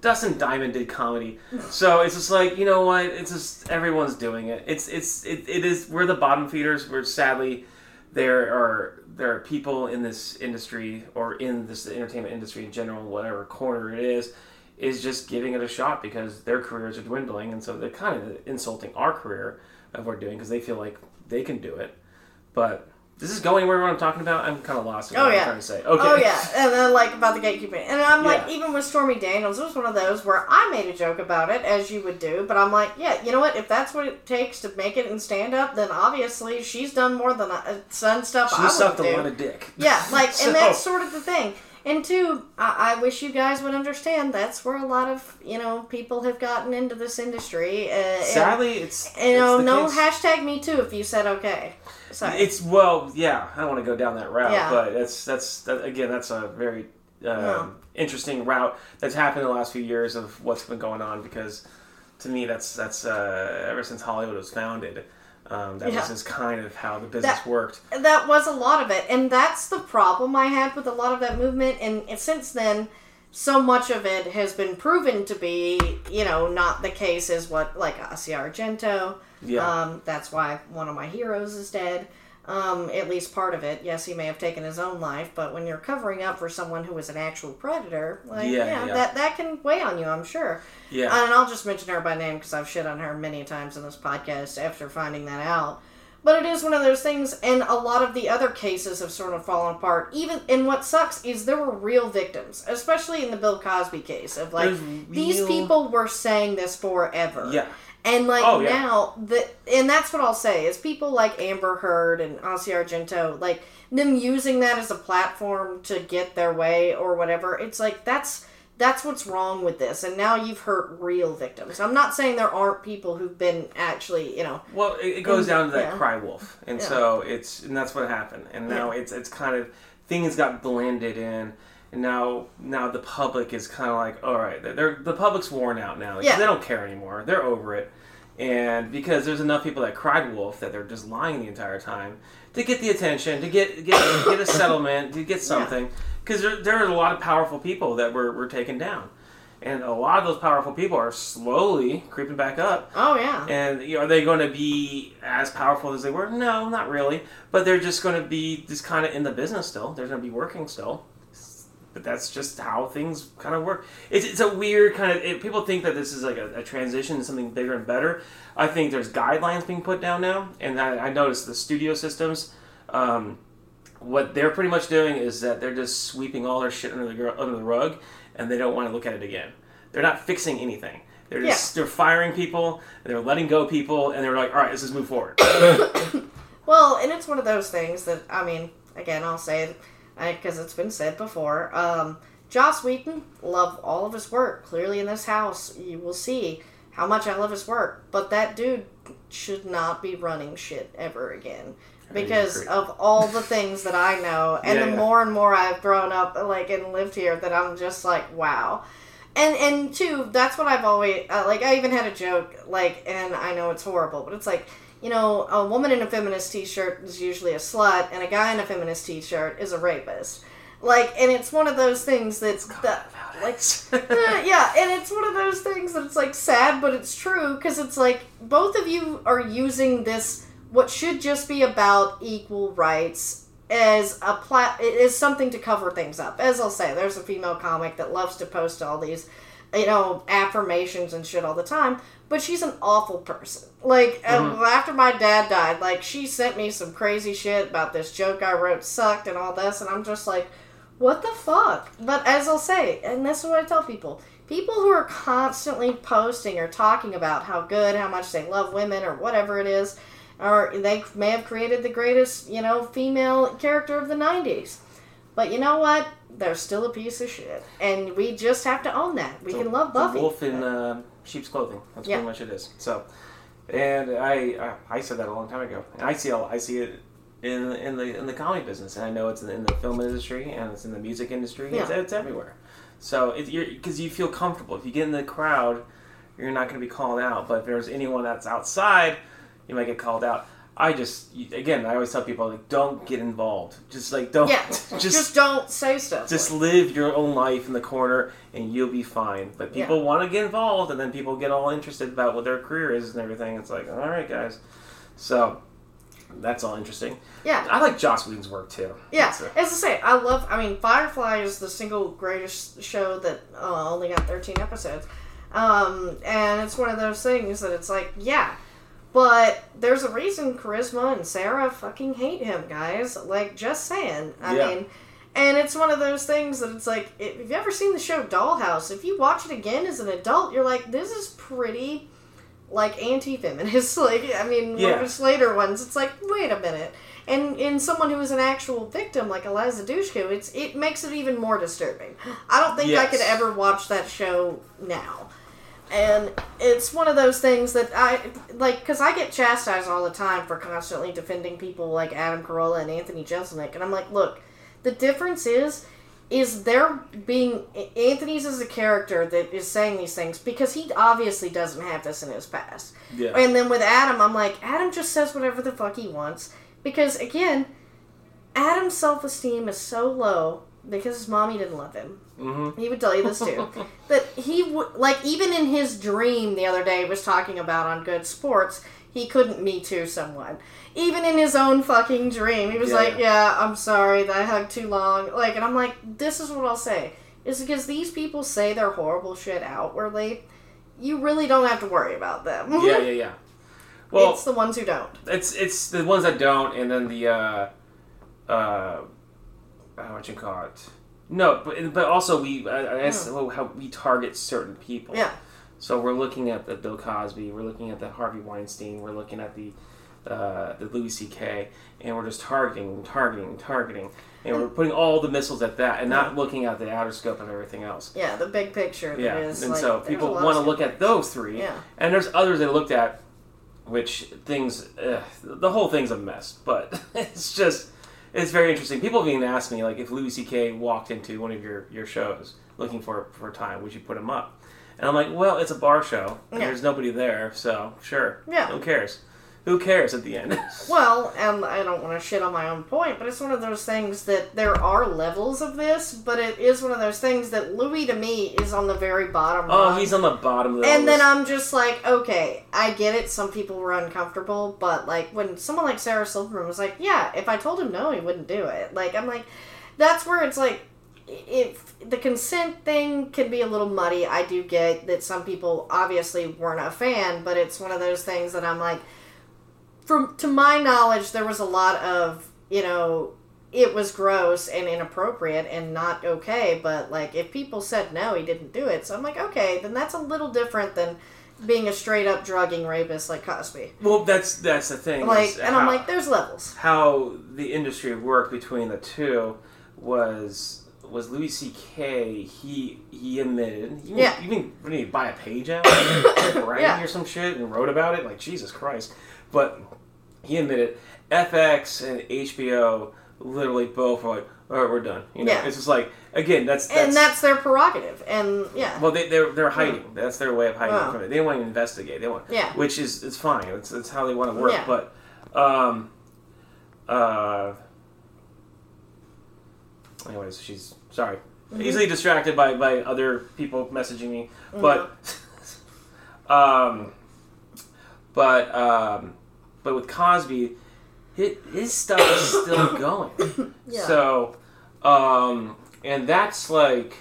Dustin Diamond did comedy, so it's just like, you know what? It's just everyone's doing it. It's it's it, it is. We're the bottom feeders. We're sadly there are there are people in this industry or in this entertainment industry in general, whatever corner it is, is just giving it a shot because their careers are dwindling, and so they're kind of insulting our career of what we're doing because they feel like they can do it, but. Does this go anywhere? What I'm talking about? I'm kind of lost. What oh yeah. I'm trying to say. Okay. Oh yeah. And then like about the gatekeeping, and I'm like, yeah. even with Stormy Daniels, it was one of those where I made a joke about it, as you would do. But I'm like, yeah, you know what? If that's what it takes to make it in stand up, then obviously she's done more than I, some stuff she I would do. She sucked a lot of dick. Yeah, like, so. And that's sort of the thing. And two, I, I wish you guys would understand that's where a lot of, you know, people have gotten into this industry. Uh, Sadly, and, it's... You know, it's no case. Hashtag me too if you said okay. Sorry. It's, well, yeah, I don't want to go down that route, yeah. but that's, that's that, again, that's a very uh, yeah. interesting route that's happened in the last few years of what's been going on because, to me, that's, that's uh, ever since Hollywood was founded... Um, that yeah. was just kind of how the business that, worked. That was a lot of it. And that's the problem I had with a lot of that movement. And, and since then, so much of it has been proven to be, you know, not the case as what, like, Asia Argento. Yeah. Um, that's why one of my heroes is dead. Um, at least part of it. Yes, he may have taken his own life, but when you're covering up for someone who is an actual predator, like, yeah, yeah, yeah. that that can weigh on you, I'm sure. Yeah. And I'll just mention her by name because I've shit on her many times in this podcast after finding that out. But it is one of those things, and a lot of the other cases have sort of fallen apart. Even, and what sucks is there were real victims, especially in the Bill Cosby case of, like, real... these people were saying this forever. Yeah. And, like, oh, yeah. now, the, and that's what I'll say, is people like Amber Heard and Asia Argento, like, them using that as a platform to get their way or whatever, it's like, that's that's what's wrong with this. And now you've hurt real victims. I'm not saying there aren't people who've been actually, you know... Well, it, it goes down to that yeah. cry wolf. And yeah. so it's, and that's what happened. And now yeah. it's it's kind of, things got blended in. And now, now the public is kind of like, all right, they're, the public's worn out now. Like, yeah. They don't care anymore. They're over it. And because there's enough people that cried wolf that they're just lying the entire time to get the attention, to get get, get a settlement, to get something. Because yeah. there, there are a lot of powerful people that were, were taken down. And a lot of those powerful people are slowly creeping back up. Oh, yeah. And you know, are they going to be as powerful as they were? No, not really. But they're just going to be just kind of in the business still. They're going to be working still. but that's just how things kind of work. It's it's a weird kind of... It, people think that this is like a, a transition to something bigger and better. I think there's guidelines being put down now, and I, I noticed the studio systems... Um, what they're pretty much doing is that they're just sweeping all their shit under the under the rug, and they don't want to look at it again. They're not fixing anything. They're just yeah. they're firing people, they're letting go people, and they're like, all right, let's just move forward. Well, and it's one of those things that, I mean, again, I'll say it because it's been said before. Um, Joss Whedon, love all of his work. Clearly, in this house, you will see how much I love his work. But that dude should not be running shit ever again. Because of all the things that I know, and yeah, the yeah. more and more I've grown up, like, and lived here, that I'm just like, wow. And, and two, that's what I've always, uh, like, I even had a joke, like, and I know it's horrible, but it's like, you know, a woman in a feminist t-shirt is usually a slut, and a guy in a feminist t-shirt is a rapist. Like, and it's one of those things that's, the, like, yeah, and it's one of those things that's, like, sad, but it's true, because it's like, both of you are using this... what should just be about equal rights as a plat- is something to cover things up. As I'll say, there's a female comic that loves to post all these, you know, affirmations and shit all the time, but she's an awful person. Like, mm-hmm. uh, after my dad died, like, she sent me some crazy shit about this joke I wrote sucked and all this, and I'm just like, what the fuck? But as I'll say, and this is what I tell people, people who are constantly posting or talking about how good, how much they love women or whatever it is, or they may have created the greatest, you know, female character of the nineties. But you know what? They're still a piece of shit. And we just have to own that. We so, can love Buffy. The wolf in uh, sheep's clothing. That's yeah. pretty much it is. So, and I uh, I said that a long time ago. And I see all, I see it in in the in the comedy business. And I know it's in the, in the film industry, and it's in the music industry. Yeah. It's, it's everywhere. So, it, you're because you feel comfortable. If you get in the crowd, you're not going to be called out. But if there's anyone that's outside... you might get called out. I just, again, I always tell people, like, don't get involved. Just, like, don't. Yeah, just, just don't say stuff. Just like, live your own life in the corner, and you'll be fine. But people yeah. want to get involved, and then people get all interested about what their career is and everything. It's like, all right, guys. So, that's all interesting. Yeah. I like Joss Whedon's work, too. Yeah. So. As I say, I love, I mean, Firefly is the single greatest show that uh, only got thirteen episodes. Um, and it's one of those things that it's like, yeah. But there's a reason Charisma and Sarah fucking hate him, guys. Like, just saying. I yeah. mean, and it's one of those things that it's like, if you've ever seen the show Dollhouse, if you watch it again as an adult, you're like, this is pretty, like, anti-feminist. Like, I mean, yeah. one of his later ones, it's like, wait a minute. And in someone who is an actual victim, like Eliza Dushku, it's it makes it even more disturbing. I don't think yes. I could ever watch that show now. And it's one of those things that I, like, because I get chastised all the time for constantly defending people like Adam Carolla and Anthony Jeselnik. And I'm like, look, the difference is, is they're being, Anthony's is a character that is saying these things because he obviously doesn't have this in his past. Yeah. And then with Adam, I'm like, Adam just says whatever the fuck he wants. Because, again, Adam's self-esteem is so low because his mommy didn't love him. Mm-hmm. He would tell you this too. That he would, like, even in his dream the other day, was talking about on Good Sports, he couldn't Me Too someone. Even in his own fucking dream, he was yeah, like, yeah. yeah, I'm sorry, that I hugged too long. Like, and I'm like, this is what I'll say. It's because these people say their horrible shit outwardly. You really don't have to worry about them. yeah, yeah, yeah. Well, it's the ones who don't. It's it's the ones that don't, and then the, uh, uh, what you call it? No, but but also we I, I yeah. how we target certain people. Yeah. So we're looking at the Bill Cosby, we're looking at the Harvey Weinstein, we're looking at the uh, the Louis C K, and we're just targeting, and targeting, and targeting, and we're putting all the missiles at that, and yeah. not looking at the outer scope and everything else. Yeah, the big picture. Yeah, that is, and like, so people want to look at those three. Yeah. And there's others they looked at, which things uh, the whole thing's a mess, but it's just. It's very interesting. People have even asked me, like, if Louis C K walked into one of your, your shows looking for, for time, would you put him up? And I'm like, well, it's a bar show. Yeah. There's nobody there, so sure. Yeah. Who cares? Who cares at the end? Well, and I don't want to shit on my own point, but it's one of those things that there are levels of this, but it is one of those things that Louis, to me, is on the very bottom. Oh, rung. He's on the bottom of the And list. Then I'm just like, okay, I get it. Some people were uncomfortable, but, like, when someone like Sarah Silverman was like, yeah, if I told him no, he wouldn't do it. Like, I'm like, that's where it's like, if the consent thing can be a little muddy. I do get that some people obviously weren't a fan, but it's one of those things that I'm like, from to my knowledge, there was a lot of, you know, it was gross and inappropriate and not okay, but like if people said no, he didn't do it. So I'm like, okay, then that's a little different than being a straight up drugging rapist like Cosby. Well, that's that's the thing. Like, and how, I'm like, there's levels. How the industry worked between the two was was Louis C K. He he admitted, he yeah, even when he buy a page out, right, yeah. or some shit, and wrote about it. Like Jesus Christ, but he admitted F X and H B O literally both were like, all right, we're done. You know, yeah. It's just like, again, that's, that's... And that's their prerogative, and, yeah. Well, they, they're they're hiding. Mm. That's their way of hiding wow. from it. They don't want to investigate. They want... Yeah. Which is, it's fine. It's, it's how they want to work, yeah. but, um, uh... anyways, she's... Sorry. Mm-hmm. Easily distracted by, by other people messaging me, but, mm-hmm. um, but, um, but with Cosby... his stuff is still going. Yeah. So, um, and that's like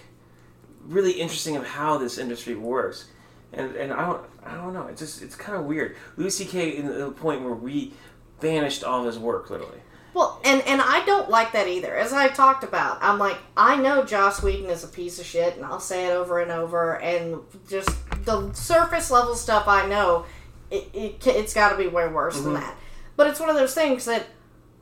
really interesting of how this industry works. And and I don't I don't know. It's just it's kind of weird. Louis C K in the point where we banished all his work literally. Well, and and I don't like that either. As I talked about, I'm like, I know Joss Whedon is a piece of shit, and I'll say it over and over. And just the surface level stuff I know, it, it it's got to be way worse mm-hmm. than that. But it's one of those things that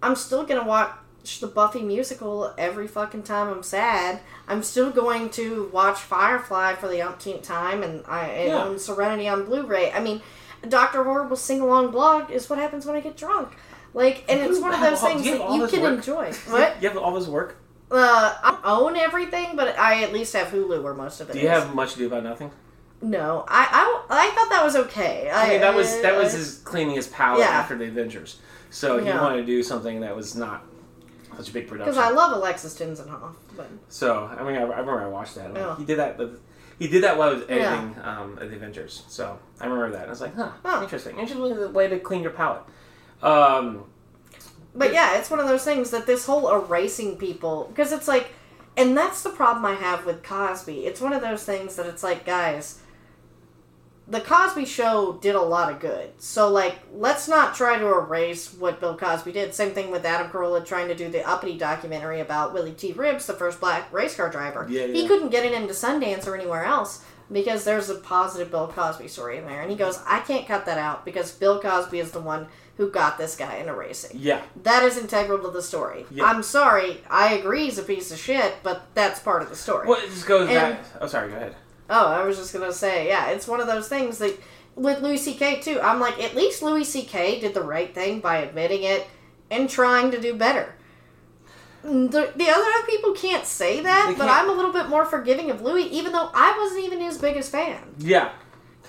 I'm still going to watch the Buffy musical every fucking time I'm sad. I'm still going to watch Firefly for the umpteenth time and I and yeah. own Serenity on Blu-ray. I mean, Doctor Horrible's sing-along blog is what happens when I get drunk. Like, and you it's one of those all, things you that you can work. Enjoy. What? You have all this work? Uh, I own everything, but I at least have Hulu where most of it is. Do you is. have Much Ado About Nothing? No, I, I, I thought that was okay. I, I mean, that was that was his cleaning his palate yeah. after the Avengers. So yeah. he wanted to do something that was not such a big production. Because I love Alexis Tinsenhoff. But... So I mean, I, I remember I watched that. I mean, oh. He did that. He did that while I was editing yeah. um, the Avengers. So I remember that. And I was like, huh, huh. interesting. Interesting way to clean your palate. Um, but it, yeah, it's one of those things that this whole erasing people because it's like, and that's the problem I have with Cosby. It's one of those things that it's like, guys. The Cosby Show did a lot of good. So, like, let's not try to erase what Bill Cosby did. Same thing with Adam Carolla trying to do the Uppity documentary about Willie T. Ribbs, the first black race car driver. Yeah, yeah. He couldn't get it into Sundance or anywhere else because there's a positive Bill Cosby story in there. And he goes, I can't cut that out because Bill Cosby is the one who got this guy into racing. Yeah. That is integral to the story. Yeah. I'm sorry. I agree he's a piece of shit, but that's part of the story. Well, it just goes and, back... Oh, sorry. Go ahead. Oh, I was just going to say, yeah, it's one of those things that, with Louis C K too, I'm like, at least Louis C K did the right thing by admitting it and trying to do better. The, the other people can't say that, but I'm a little bit more forgiving of Louis, even though I wasn't even his biggest fan. Yeah.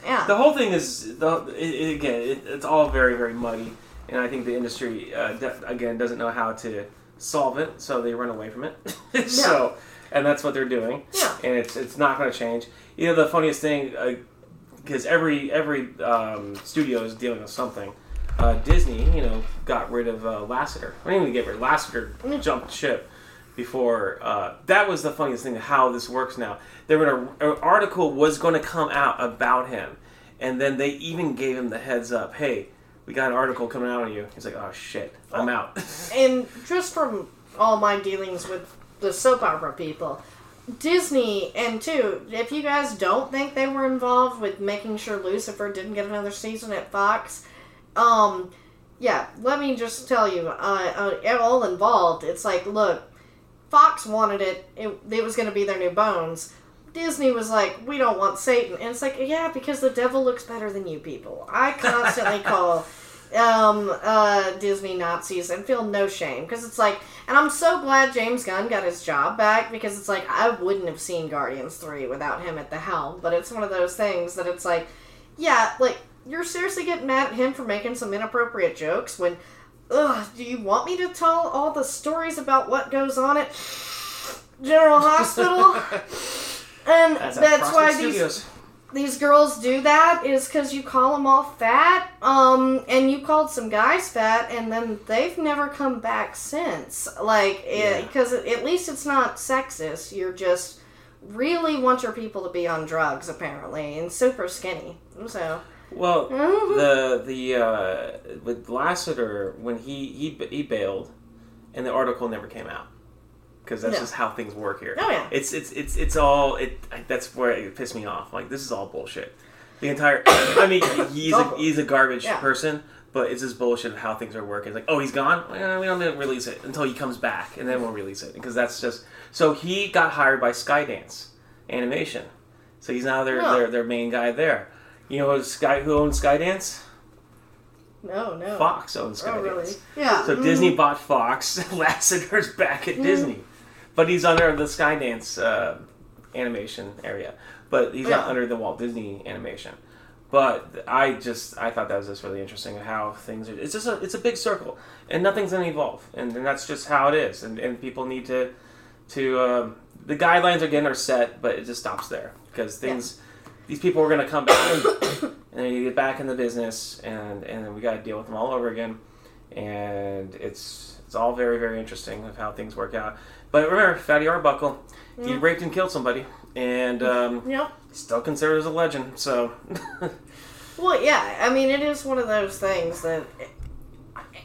Yeah. The whole thing is, the, it, again, it, it's all very, very muddy, and I think the industry, uh, def, again, doesn't know how to solve it, so they run away from it. Yeah. So, and that's what they're doing. Yeah. And it's it's not going to change. You know, the funniest thing, because uh, every every um, studio is dealing with something. Uh, Disney, you know, got rid of uh, Lasseter. I didn't even get rid of Lasseter. Mm-hmm. Jumped ship before. Uh, that was the funniest thing, how this works now. There were an article was going to come out about him, and then they even gave him the heads up. Hey, we got an article coming out on you. He's like, oh, shit, I'm out. And just from all my dealings with the soap opera people... Disney, and too, if you guys don't think they were involved with making sure Lucifer didn't get another season at Fox, um, yeah, let me just tell you, uh, uh, all involved, it's like, look, Fox wanted it, it, it was going to be their new Bones. Disney was like, we don't want Satan, and it's like, yeah, because the devil looks better than you people. I constantly call... Um, uh, Disney Nazis and feel no shame because it's like, and I'm so glad James Gunn got his job back because it's like I wouldn't have seen Guardians three without him at the helm, but it's one of those things that it's like, yeah, like you're seriously getting mad at him for making some inappropriate jokes when, ugh, do you want me to tell all the stories about what goes on at General Hospital? And that's, that's why these. these girls do that is because you call them all fat, um, and you called some guys fat, and then they've never come back since. Like, because yeah. at least it's not sexist. You're just really want your people to be on drugs, apparently, and super skinny. So. Well, mm-hmm. the the uh, with Lasseter, when he, he he bailed, and the article never came out. Because that's no. just how things work here. Oh yeah, it's it's it's it's all it. That's where it pissed me off. Like, this is all bullshit. The entire. I mean, he's a, he's a garbage yeah. person, but it's just bullshit of how things are working. It's like, oh, he's gone. Well, we don't release it until he comes back, and then we'll release it because that's just. So he got hired by Skydance Animation, so he's now their huh. their their main guy there. You know Sky who owns Skydance? No, no. Fox owns Skydance. Oh, really? Yeah. So mm-hmm. Disney bought Fox. Lasseter's back at mm-hmm. Disney. But he's under the Skydance uh, animation area. But he's yeah. not under the Walt Disney animation. But I just, I thought that was just really interesting how things are, it's just a, it's a big circle. And nothing's going to evolve. And, and that's just how it is. And, and people need to, to um, the guidelines again are set, but it just stops there. Because things, yeah. these people are going to come back and, and they get back in the business. And, and then we got to deal with them all over again. And it's it's all very, very interesting of how things work out. But remember, Fatty Arbuckle, yeah. he raped and killed somebody, and um, yep. still considered as a legend, so... Well, yeah, I mean, it is one of those things that...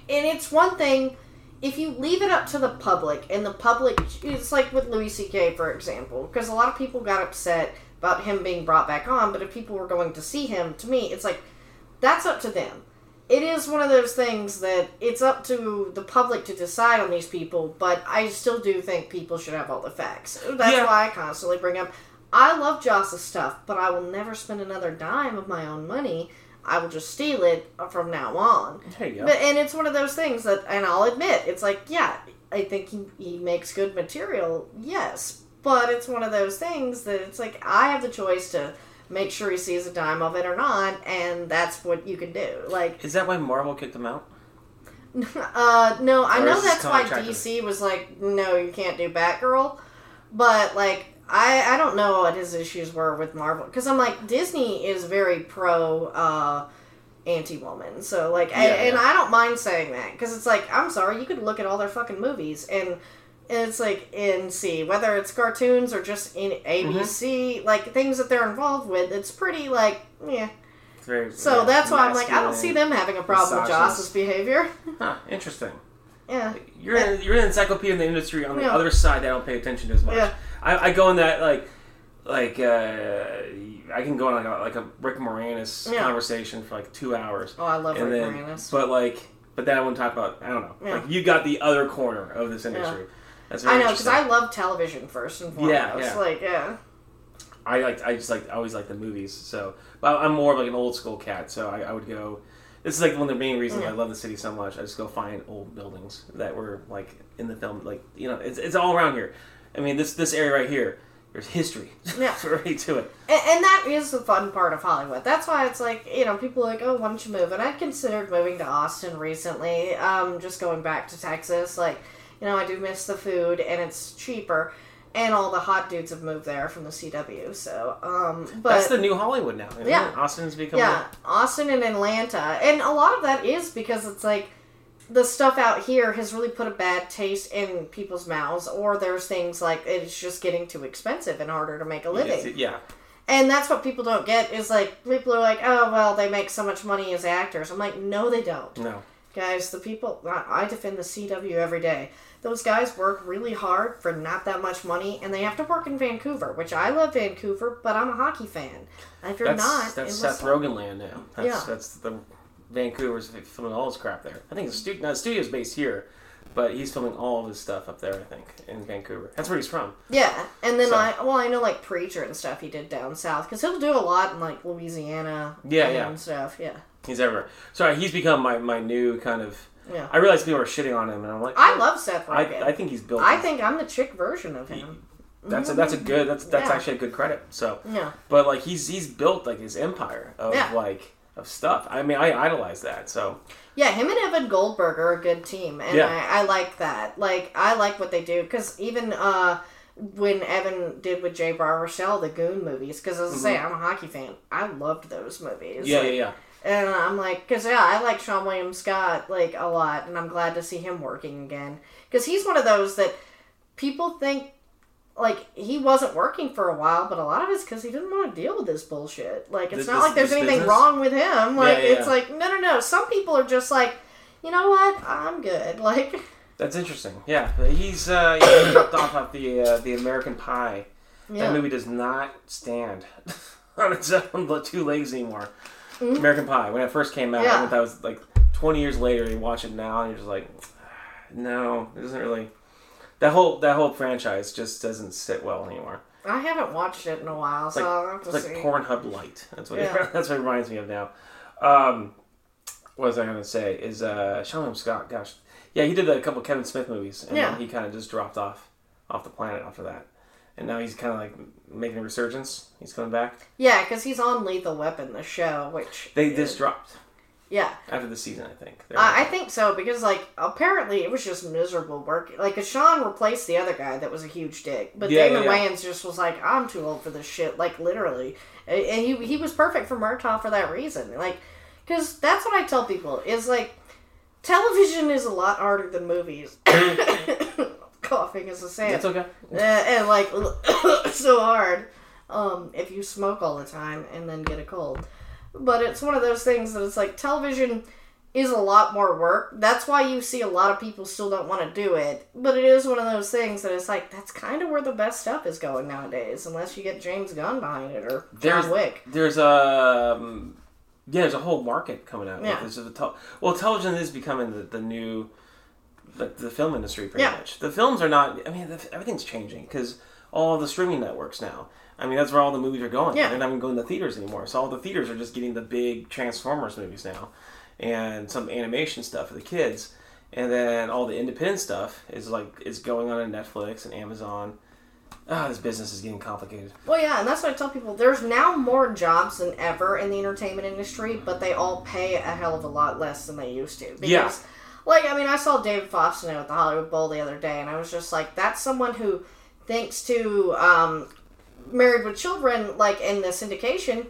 And it's one thing, if you leave it up to the public, and the public... It's like with Louis C K, for example, because a lot of people got upset about him being brought back on, but if people were going to see him, to me, it's like, that's up to them. It is one of those things that it's up to the public to decide on these people, but I still do think people should have all the facts. That's yeah. why I constantly bring up, I love Joss's stuff, but I will never spend another dime of my own money. I will just steal it from now on. There you go. But, and it's one of those things that, and I'll admit, it's like, yeah, I think he, he makes good material, yes, but it's one of those things that it's like, I have the choice to... make sure he sees a dime of it or not, and that's what you can do. Like, is that why Marvel kicked him out? uh, no, I or know that's why D C was like, no, you can't do Batgirl. But, like, I, I don't know what his issues were with Marvel. Because I'm like, Disney is very pro uh, anti-woman. So, like, yeah, I, yeah. and I don't mind saying that. Because it's like, I'm sorry, you could look at all their fucking movies, and... It's like, in see, whether it's cartoons or just in A B C, mm-hmm. like, things that they're involved with, it's pretty, like, yeah. It's very, so yeah, that's why I'm like, I don't see them having a problem with Joss's behavior. Huh, interesting. Yeah. You're, yeah. An, you're an encyclopedia in the industry on the yeah. other side that I don't pay attention to as much. Yeah. I, I go in that, like, like, uh, I can go on, like, a, like a Rick Moranis yeah. conversation for, like, two hours. Oh, I love and Rick then, Moranis. But, like, but then I wouldn't talk about, I don't know. Yeah. Like, you got the other corner of this industry. Yeah. That's I know, because I love television first and foremost. Yeah, yeah. Like, yeah. I like. I just like. I always like the movies. So, but I'm more of like an old school cat. So I, I would go. This is like one of the main reasons yeah. I love the city so much. I just go find old buildings that were like in the film. Like, you know, it's it's all around here. I mean, this this area right here. There's history. Yeah. Right to it. And, and that is the fun part of Hollywood. That's why it's like, you know, people are like, oh, why don't you move? And I considered moving to Austin recently. Um, just going back to Texas, like. You know, I do miss the food, and it's cheaper, and all the hot dudes have moved there from the C W, so, um, but... That's the new Hollywood now, isn't yeah. it? Austin's become... Yeah, a... Austin and Atlanta, and a lot of that is because it's, like, the stuff out here has really put a bad taste in people's mouths, or there's things like, it's just getting too expensive and harder to make a living. Yeah. And that's what people don't get, is, like, people are like, oh, well, they make so much money as actors. I'm like, no, they don't. No. Guys, the people... I defend the C W every day. Those guys work really hard for not that much money, and they have to work in Vancouver, which I love Vancouver, but I'm a hockey fan. If you're that's, not... That's Seth Rogen land now. That's, yeah. that's the... Vancouver's filming all his crap there. I think the, stu- now the studio's based here, but he's filming all of his stuff up there, I think, in Vancouver. That's where he's from. Yeah, and then so. I... Well, I know, like, Preacher and stuff he did down south, because he'll do a lot in, like, Louisiana yeah, and yeah. stuff. Yeah, he's everywhere. So he's become my, my new kind of... Yeah. I realized people were shitting on him, and I'm like, oh, I love Seth Rogen. I, I think he's built. I think I'm the chick version of him. He, that's a, that's a good. That's that's yeah. actually a good credit. So yeah. But like he's he's built like his empire of yeah. like of stuff. I mean, I idolize that. So yeah, him and Evan Goldberg are a good team, and yeah. I, I like that. Like I like what they do because even uh, when Evan did with J. Bar Rochelle the Goon movies, because as I mm-hmm. say, I'm a hockey fan. I loved those movies. Yeah, like, yeah, yeah. And I'm like, because yeah, I like Sean William Scott like a lot, and I'm glad to see him working again, because he's one of those that people think like he wasn't working for a while, but a lot of it's because he didn't want to deal with this bullshit. Like it's this, not like there's anything business? wrong with him. Like yeah, yeah, it's yeah. like no, no, no. Some people are just like, you know what, I'm good. Like. That's interesting. Yeah, he's uh, he dropped off at the uh, the American Pie. Yeah. That movie does not stand on its own two legs anymore. Mm-hmm. American Pie, when it first came out, yeah. I that was like twenty years later. You watch it now, and you're just like, no, it doesn't really. That whole that whole franchise just doesn't sit well anymore. I haven't watched it in a while, it's so like, I'll have to it's see. It's like Pornhub Light. That's what yeah. it, that's what it reminds me of now. Um, what was I going to say? Is uh, Sean William Scott? Gosh. Yeah, he did a couple Kevin Smith movies, and yeah. then he kind of just dropped off off the planet after that. And now he's kind of like making a resurgence. He's coming back. Yeah, because he's on Lethal Weapon, the show, which... They is, just dropped. Yeah. After the season, I think. Uh, I think so, because like, apparently it was just miserable work. Like, Sean replaced the other guy that was a huge dick, but yeah, Damon yeah, yeah. Wayans just was like, I'm too old for this shit, like, literally. And he, he was perfect for Murtaugh for that reason. Like, because that's what I tell people, is like... Television is a lot harder than movies. Coughing is a sin. That's okay. Uh, and like, so hard um, if you smoke all the time and then get a cold. But it's one of those things that it's like, television is a lot more work. That's why you see a lot of people still don't want to do it. But it is one of those things that it's like, that's kind of where the best stuff is going nowadays. Unless you get James Gunn behind it or there's, John Wick. There's a... Um... Yeah, there's a whole market coming out. Yeah. This is a tel- well, television is becoming the, the new, like the, the film industry pretty yeah. much. The films are not, I mean, the, everything's changing because all of the streaming networks now. I mean, that's where all the movies are going. Yeah. They're not even going to theaters anymore. So all the theaters are just getting the big Transformers movies now and some animation stuff for the kids. And then all the independent stuff is like is going on in Netflix and Amazon. Oh, this business is getting complicated. Well, yeah, and that's what I tell people. There's now more jobs than ever in the entertainment industry, but they all pay a hell of a lot less than they used to. Because, yeah. like, I mean, I saw David Faustino at the Hollywood Bowl the other day, and I was just like, that's someone who, thanks to um, Married with Children, like, in the syndication,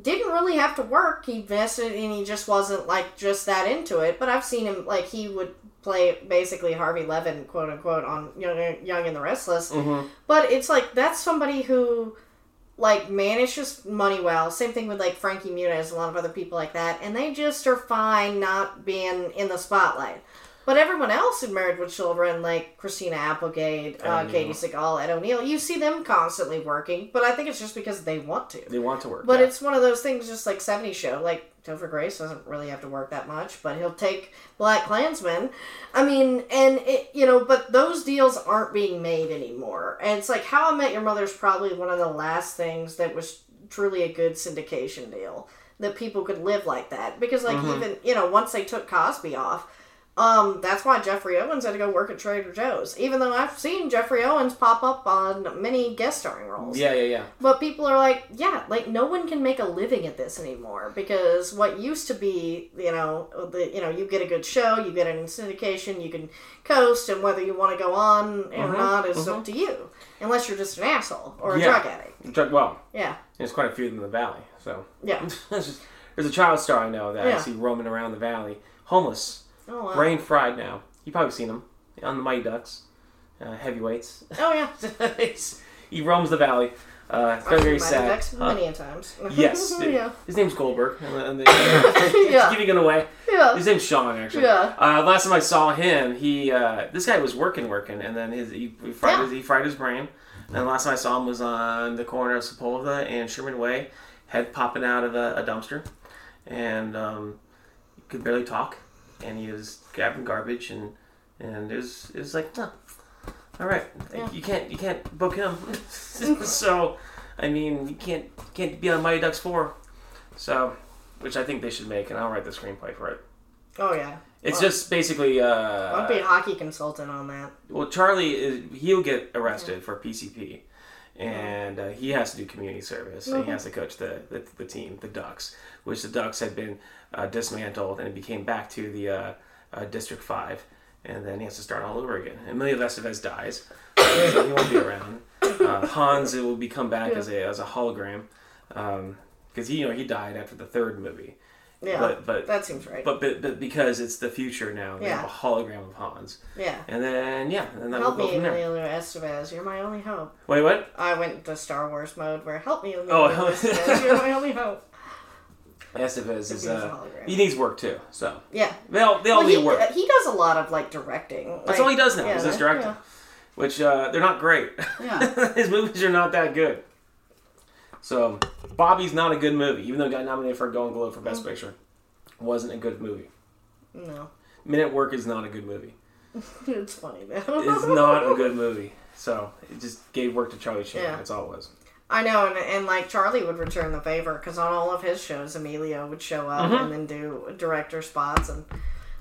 didn't really have to work. He invested, and he just wasn't, like, just that into it. But I've seen him, like, he would... play basically Harvey Levin, quote unquote, on Young, Young and the Restless. Mm-hmm. But it's like, that's somebody who, like, manages money well. Same thing with, like, Frankie Muniz, a lot of other people like that. And they just are fine not being in the spotlight. But everyone else in Married with Children, like Christina Applegate, uh, Katie Sagal, Ed O'Neill, you see them constantly working. But I think it's just because they want to. They want to work. But yeah. it's one of those things, just like seventies Show. Like, Topher Grace doesn't really have to work that much, but he'll take BlacKkKlansman. I mean, and it, you know, but those deals aren't being made anymore. And it's like, How I Met Your Mother is probably one of the last things that was truly a good syndication deal that people could live like that. Because, like, mm-hmm. even, you know, once they took Cosby off, um, that's why Jeffrey Owens had to go work at Trader Joe's. Even though I've seen Jeffrey Owens pop up on many guest starring roles. Yeah, yeah, yeah. But people are like, yeah, like, no one can make a living at this anymore, because what used to be, you know, the, you know, you get a good show, you get it in syndication, you can coast, and whether you want to go on or mm-hmm, not is mm-hmm. up to you. Unless you're just an asshole or a yeah. drug addict. Drug, well, yeah. There's quite a few in the Valley, so. Yeah. There's a child star I know that yeah. I see roaming around the Valley, homeless. Oh, wow. Brain fried now. You've probably seen him on the Mighty Ducks, uh, heavyweights. Oh yeah, he roams the valley. Uh, it's very, very sad. Mighty Ducks huh? many a times. Yes. yeah. His name's Goldberg. And the, yeah. It's giving it away. Yeah. His name's Sean actually. Yeah. Uh, last time I saw him, he uh, this guy was working, working, and then his he, he fried yeah. his he fried his brain. And the last time I saw him was on the corner of Sepulveda and Sherman Way, head popping out of a, a dumpster, and um, he could barely talk. And he was grabbing garbage, and and it was it was like, huh, all right, yeah. you can't you can't book him. So, I mean, you can't can't be on Mighty Ducks four. So, which I think they should make, and I'll write the screenplay for it. Oh yeah, it's well, just basically. Uh, I'll be a hockey consultant on that. Well, Charlie is, he'll get arrested yeah. for P C P, and uh, he has to do community service, mm-hmm. and he has to coach the, the the team, the Ducks, which the Ducks had been. Uh, dismantled, and it became back to the uh, uh, District five, and then he has to start all over again. And Emilio Estevez dies, he won't be around. Uh, Hans, it will be come back yeah. as a as a hologram, because um, he you know he died after the third movie. Yeah, but, but, that seems right. But, but but because it's the future now, they yeah. have a hologram of Hans. Yeah. And then, yeah. And then help we'll go me, from there. Emilio Estevez. You're my only hope. Wait, what? I went to Star Wars mode where, help me, Emilio oh, Estevez. You're my only hope. Estevez is, uh, he needs work too, so. Yeah. They all, they all well, need he, work. He does a lot of, like, directing. Like, that's all he does now, yeah, is just directing. Yeah. Which, uh, they're not great. Yeah. His movies are not that good. So, Bobby's not a good movie, even though it got nominated for a Golden Globe for Best Picture. Wasn't a good movie. No. Men at Work is not a good movie. It's funny, though. It's not a good movie. So, it just gave work to Charlie Sheen. Yeah. That's all it was. I know, and, and like, Charlie would return the favor, because on all of his shows, Emilio would show up mm-hmm. and then do director spots. And,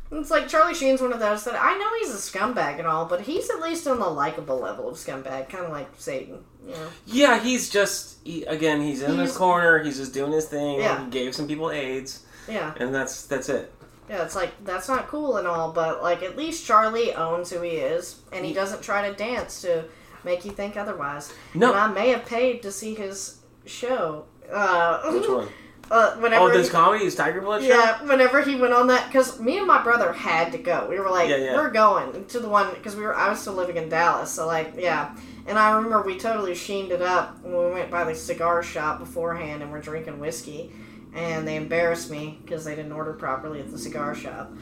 and it's like, Charlie Sheen's one of those that, I know he's a scumbag and all, but he's at least on the likable level of scumbag, kind of like Satan. Yeah. yeah, he's just, he, again, he's in he's, his corner, he's just doing his thing, yeah. he gave some people AIDS, yeah, and that's that's it. Yeah, it's like, that's not cool and all, but like at least Charlie owns who he is, and he doesn't try to dance to make you think otherwise. No. And I may have paid to see his show. Uh, Which one? Uh, whenever oh, this he, comedy, his Tiger Blood show? Yeah, whenever he went on that, because me and my brother had to go. We were like, yeah, yeah. we're going to the one, because we were, I was still living in Dallas, so like, yeah. And I remember we totally sheened it up when we went by the cigar shop beforehand and we're drinking whiskey. And they embarrassed me because they didn't order properly at the cigar shop.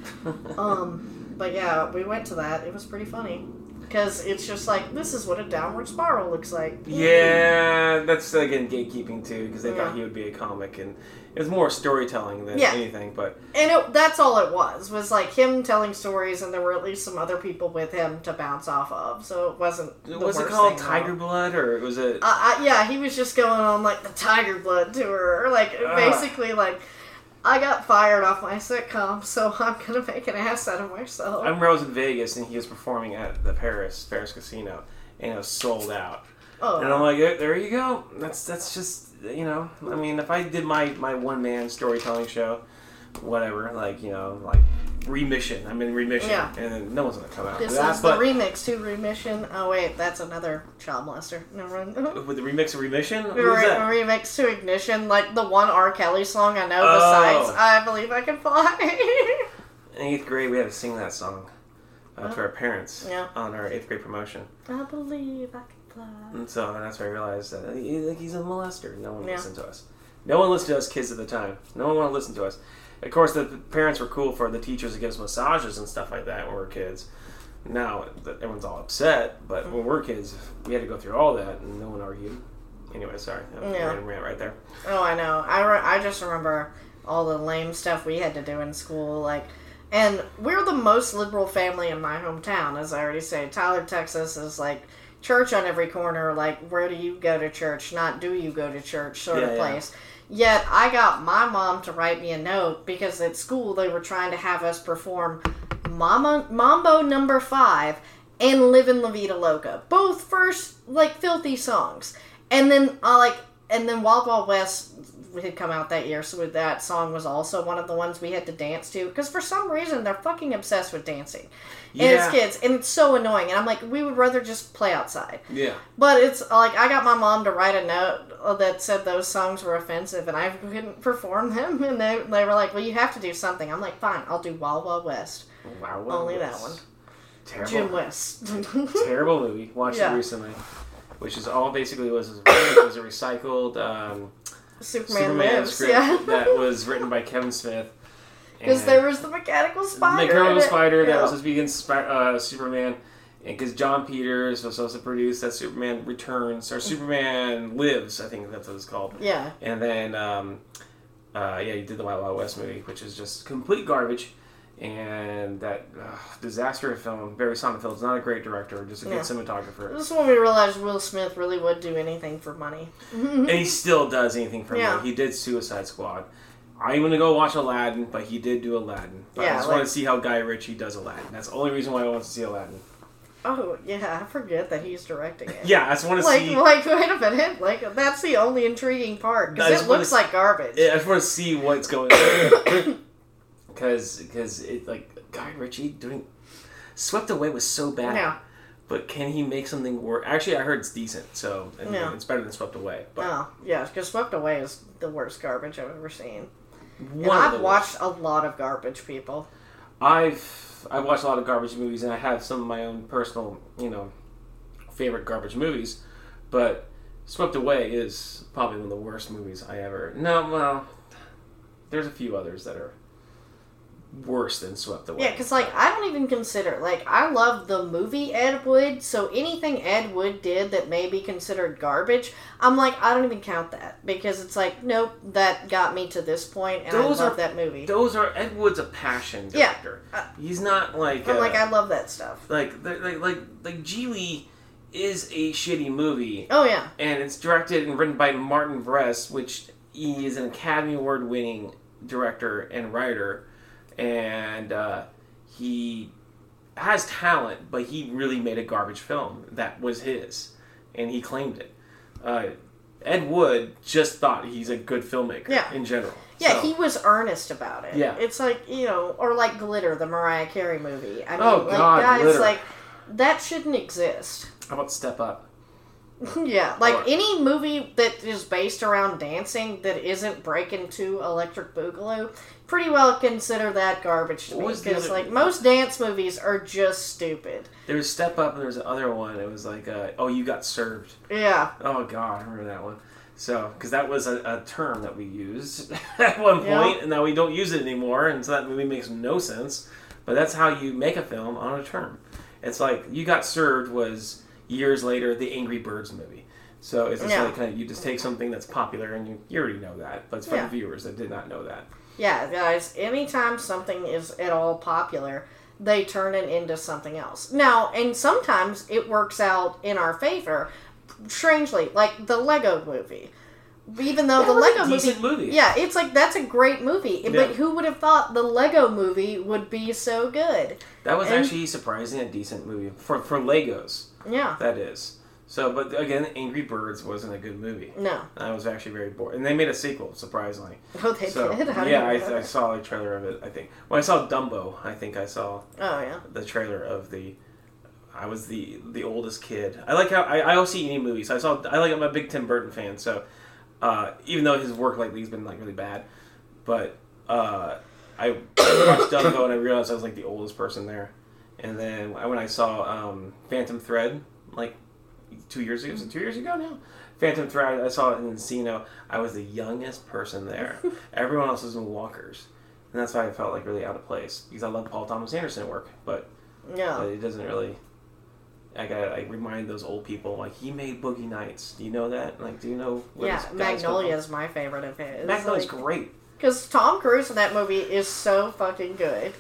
um, but yeah, we went to that. It was pretty funny. Because it's just like, this is what a downward spiral looks like. Yeah, that's again gatekeeping too, because they yeah. thought he would be a comic, and it was more storytelling than yeah. anything. But and it, that's all it was was like him telling stories, and there were at least some other people with him to bounce off of, so it wasn't. The was worst it called Tiger Blood, or was it? Uh, I, yeah, he was just going on like the Tiger Blood tour, or like uh. basically like. I got fired off my sitcom, so I'm going to make an ass out of myself. I remember I was in Vegas, and he was performing at the Paris, Paris Casino, and it was sold out. Oh. And I'm like, there you go. That's that's just, you know, I mean, if I did my, my one-man storytelling show, whatever, like, you know, like, Remission. I'm in Remission. Yeah. And then no one's going to come out. This that, is the but... remix to Remission. Oh, wait, that's another child molester. Never mind. With the remix of Remission? What Re- that? Remix to Ignition, like the one R. Kelly song I know oh. besides I Believe I Can Fly. In eighth grade, we had to sing that song uh, oh. to our parents yeah. on our eighth grade promotion. I believe I can fly. And so and that's when I realized that he's a molester. No one yeah. listened to us. No one listened to us kids at the time. No one wanted to listen to us. Of course, the parents were cool for the teachers to give us massages and stuff like that when we were kids. Now, everyone's all upset, but mm-hmm. when we were kids, we had to go through all that, and no one argued. Anyway, sorry. That was yeah. a random rant right there. Oh, I know. I, re- I just remember all the lame stuff we had to do in school. Like, and we're the most liberal family in my hometown, as I already said. Tyler, Texas is like church on every corner. Like, where do you go to church? Not do you go to church sort yeah, of place. Yeah. Yet, I got my mom to write me a note because at school they were trying to have us perform Mama, Mambo Number five and Livin' La Vida Loca. Both first, like, filthy songs. And then, uh, like, and then Wild Wild West had come out that year, so that song was also one of the ones we had to dance to. Because for some reason, they're fucking obsessed with dancing. Yeah. And it's kids, and it's so annoying. And I'm like, we would rather just play outside. Yeah. But it's, like, I got my mom to write a note that said those songs were offensive, and I couldn't perform them. And they they were like, well, you have to do something. I'm like, fine, I'll do Wild Wild West. Wild Wild Only West. That one. Terrible. Jim West. Terrible movie. Watched yeah. it recently. Which is all basically was, was a recycled um, Superman, Superman Lives, script yeah. that was written by Kevin Smith. Because there was the mechanical spider. The mechanical spider that yeah. was supposed to be inspired, uh, Superman. And because John Peters was supposed to produce that Superman Returns, or Superman Lives, I think that's what it's called. Yeah. And then, um, uh, yeah, he did the Wild Wild West movie, which is just complete garbage. And that uh, disaster film, Barry Sonnenfeld's not a great director, just a good yeah. cinematographer. This is when we realized Will Smith really would do anything for money. And he still does anything for yeah. money. He did Suicide Squad. I'm going to go watch Aladdin, but he did do Aladdin. But yeah, I just like, want to see how Guy Ritchie does Aladdin. That's the only reason why I want to see Aladdin. Oh, yeah, I forget that he's directing it. Yeah, I just want to like, see... Like, wait a minute. Like, that's the only intriguing part, because it looks see... like garbage. Yeah, I just want to see what's going on. Because, it, like, Guy Ritchie doing... Swept Away was so bad. Yeah. But can he make something work? Actually, I heard it's decent, so I mean, yeah. it's better than Swept Away. But. Oh, yeah, because Swept Away is the worst garbage I've ever seen. One and I've watched worst. a lot of garbage, people. I've I've watched a lot of garbage movies, and I have some of my own personal, you know, favorite garbage movies. But Swept Away is probably one of the worst movies I ever... No, well, there's a few others that are... worse than Swept Away. Yeah, because, like, I don't even consider... Like, I love the movie Ed Wood, so anything Ed Wood did that may be considered garbage, I'm like, I don't even count that. Because it's like, nope, that got me to this point, and those I love are, that movie. Those are... Ed Wood's a passion director. Yeah. Uh, He's not, like... I'm uh, like, I love that stuff. Like, like, like, like Geely is a shitty movie. Oh, yeah. And it's directed and written by Martin Brest, which he is an Academy Award-winning director and writer. And uh, he has talent, but he really made a garbage film that was his, and he claimed it. Uh, Ed Wood just thought he's a good filmmaker yeah. in general. Yeah, so. He was earnest about it. Yeah. It's like, you know, or like Glitter, the Mariah Carey movie. I mean, oh, like, God, guys, Glitter. Like, that shouldn't exist. How about Step Up? Yeah, like or, any movie that is based around dancing that isn't Breakin' to Electric Boogaloo, pretty well consider that garbage to me. Because like most dance movies are just stupid. There was Step Up and there was another one. It was like, uh, oh, you got served. Yeah. Oh God, I remember that one. So, because that was a, a term that we used at one point, yeah. and now we don't use it anymore, and so that movie makes no sense. But that's how you make a film on a term. It's like you got served was. Years later, the Angry Birds movie. So it's just yeah. like kind of, you just take something that's popular and you, you already know that, but it's for yeah. the viewers that did not know that. Yeah, guys, anytime something is at all popular, they turn it into something else. Now, and sometimes it works out in our favor, strangely, like the Lego movie. Even though that the Lego a decent movie, movie, yeah, it's like that's a great movie. Yeah. But who would have thought the Lego movie would be so good? That was and, actually surprisingly a decent movie for for Legos. Yeah, that is. So, but again, Angry Birds wasn't a good movie. No, I was actually very bored, and they made a sequel surprisingly. Oh, they so, did. How yeah, did I, I saw a trailer of it. I think when well, I saw Dumbo, I think I saw. Oh yeah. The trailer of the. I was the the oldest kid. I like how I I don't see any movies. I saw. I like I'm a big Tim Burton fan, so. Uh, even though his work lately has been like really bad, but uh, I watched Dumbo and I realized I was like the oldest person there. And then when I saw um, Phantom Thread, like two years ago, was it two years ago now? Phantom Thread, I saw it in Encino. I was the youngest person there. Everyone else was in walkers, and that's why I felt like really out of place because I love Paul Thomas Anderson work, but yeah, it doesn't really. I gotta I remind those old people, like, he made Boogie Nights. Do you know that? Like, do you know what yeah, Magnolia is my favorite of his. Magnolia's like, great. Because Tom Cruise in that movie is so fucking good.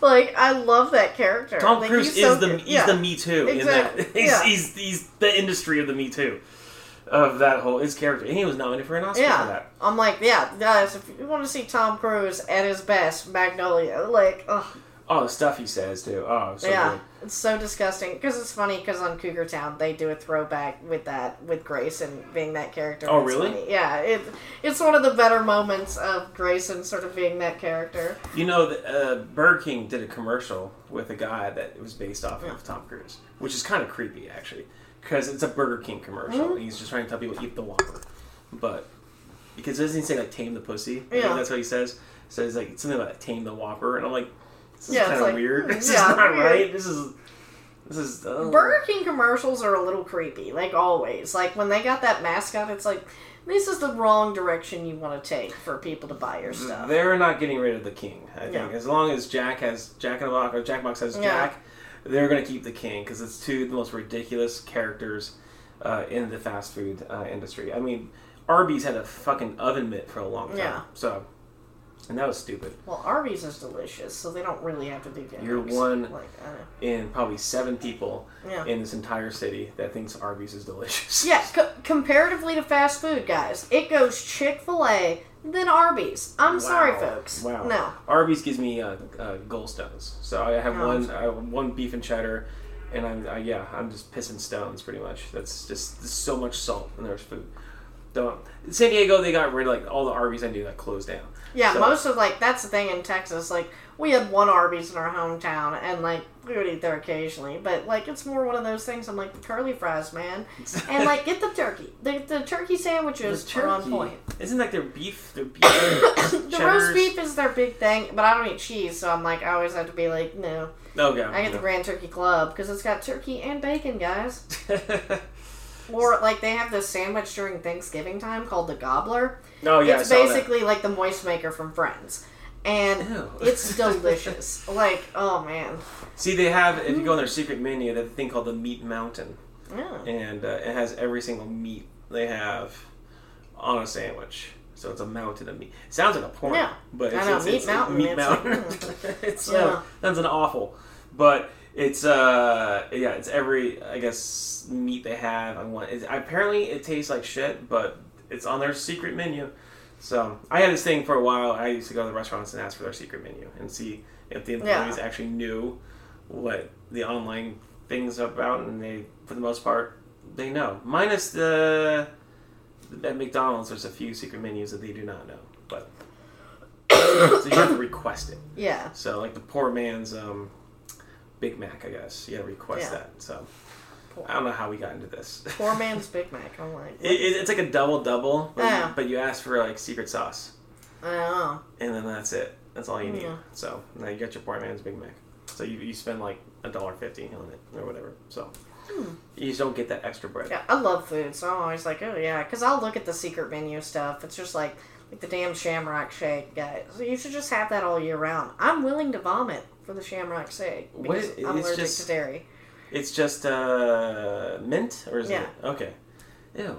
Like, I love that character. Tom like, Cruise is so the, he's yeah. the Me Too exactly. in that. He's, yeah. he's, he's the industry of the Me Too. Of that whole, his character. And he was nominated for an Oscar yeah. for that. I'm like, yeah, guys, if you want to see Tom Cruise at his best, Magnolia. Like, ugh. Oh, the stuff he says, too. Oh, so yeah, good. It's so disgusting. Because it's funny, because on Cougar Town, they do a throwback with that, with Grayson being that character. Oh, really? Funny. Yeah, it, it's one of the better moments of Grayson sort of being that character. You know, uh, Burger King did a commercial with a guy that was based off yeah. of Tom Cruise, which is kind of creepy, actually, because it's a Burger King commercial. Mm-hmm. He's just trying to tell people, eat the Whopper. But, because doesn't he say, like, tame the pussy? I yeah. think that's what he says. So he's like, something about tame the Whopper, and I'm like... This is yeah, kind of like, weird. This yeah, is not weird. Right. This is... This is uh, Burger King commercials are a little creepy, like always. Like, when they got that mascot, it's like, this is the wrong direction you want to take for people to buy your stuff. They're not getting rid of the king, I think. Yeah. As long as Jack has... Jack in the Box, or Jack Box has yeah. Jack, they're going to keep the king, because it's two of the most ridiculous characters uh, in the fast food uh, industry. I mean, Arby's had a fucking oven mitt for a long time. Yeah. So... And that was stupid. Well, Arby's is delicious, so they don't really have to do that. You're one like, I don't know. in probably seven people yeah. in this entire city that thinks Arby's is delicious. Yeah, co- comparatively to fast food, guys, it goes Chick-fil-A, then Arby's. I'm wow. sorry, folks. Wow. No. Arby's gives me uh, uh, gallstones. So I have no, one I have one beef and cheddar, and I'm uh, yeah, I'm just pissing stones pretty much. That's just there's so much salt in their food. Don't. In San Diego, they got rid of like all the Arby's I knew that closed down. Yeah, so. Most of like that's the thing in Texas. Like we had one Arby's in our hometown, and, like, we would eat there occasionally. But, like, it's more one of those things. I'm like, the curly fries, man. And, like, get the turkey. The, the turkey sandwiches the turkey. are on point. Isn't, like, their beef? Their beef the roast beef is their big thing, but I don't eat cheese, so I'm like, I always have to be like, no. Okay. I get yeah. the Grand Turkey Club, because it's got turkey and bacon, guys. Or, like, they have this sandwich during Thanksgiving time called the Gobbler. Oh, yeah, It's I saw basically that. like the moist maker from Friends. And Ew. It's delicious. Like, oh, man. See, they have, if you go on their secret menu, they have a thing called the Meat Mountain. Yeah. And uh, it has every single meat they have on a sandwich. So it's a mountain of meat. It sounds like a porn. Yeah. But it's, I know, it's, Meat it's Mountain. Meat it's Mountain. Like, it's, yeah. uh, that's an awful. But it's, uh, yeah, it's every, I guess, meat they have. I want. It's, apparently, it tastes like shit, but it's on their secret menu. So, I had this thing for a while. I used to go to the restaurants and ask for their secret menu and see if the employees yeah. actually knew what the online thing's about, and they, for the most part, they know. Minus the... At McDonald's, there's a few secret menus that they do not know, but... so, you have to request it. Yeah. So, like, the poor man's um, Big Mac, I guess. You gotta request yeah. that, so... I don't know how we got into this. Poor man's Big Mac. I'm like... It, it, it's like a double-double, but, yeah. but you ask for, like, secret sauce. I know. And then that's it. That's all you need. Yeah. So, now you got your poor man's Big Mac. So, you, you spend, like, a dollar fifty on it or whatever. So, hmm. you just don't get that extra bread. Yeah, I love food, so I'm always like, oh, yeah. Because I'll look at the secret menu stuff. It's just like, like the damn Shamrock Shake, guys. So you should just have that all year round. I'm willing to vomit for the Shamrock Shake because what? I'm it's allergic just... to dairy. It's just uh, mint, or is yeah. it? Okay. Ew.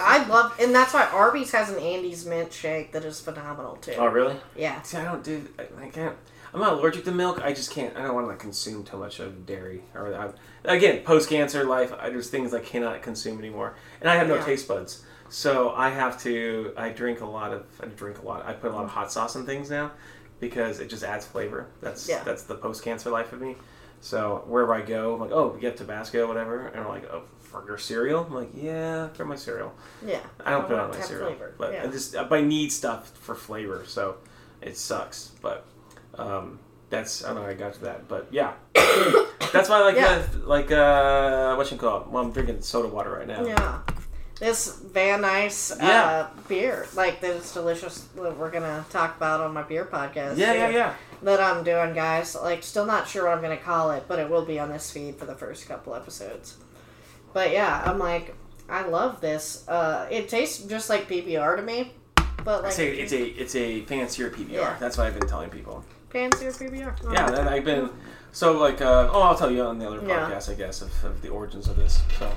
I love, and that's why Arby's has an Andes mint shake that is phenomenal too. Oh, really? Yeah. See, I don't do, I, I can't, I'm not allergic to milk. I just can't, I don't want to like, consume too much of dairy. Or I, Again, post-cancer life, I, there's things I cannot consume anymore. And I have no yeah. taste buds. So I have to, I drink a lot of, I drink a lot, I put a lot of hot sauce on things now because it just adds flavor. That's yeah. That's the post-cancer life of me. So, wherever I go, I'm like, oh, we get Tabasco, whatever. And I'm like, oh, for your cereal? I'm like, yeah, for my cereal. Yeah. I don't I put it on my cereal. Flavor. But yeah. I just, I need stuff for flavor, so it sucks. But, um, that's, I don't know how I got to that. But, yeah. That's why I like, yeah. the, like, uh, what you call it? Well, I'm drinking soda water right now. Yeah. This Van Nuys yeah. uh, beer, like, that's delicious that we're going to talk about on my beer podcast. Yeah, yeah, yeah. That I'm doing, guys. Like, still not sure what I'm going to call it, but it will be on this feed for the first couple episodes. But, yeah, I'm like, I love this. Uh, it tastes just like P B R to me. But like, say it's a it's a pan-sear P B R. Yeah. That's what I've been telling people. Pan-sear P B R. Oh, yeah, that I've been... So, like, uh, oh, I'll tell you on the other podcast, yeah. I guess, of, of the origins of this, so...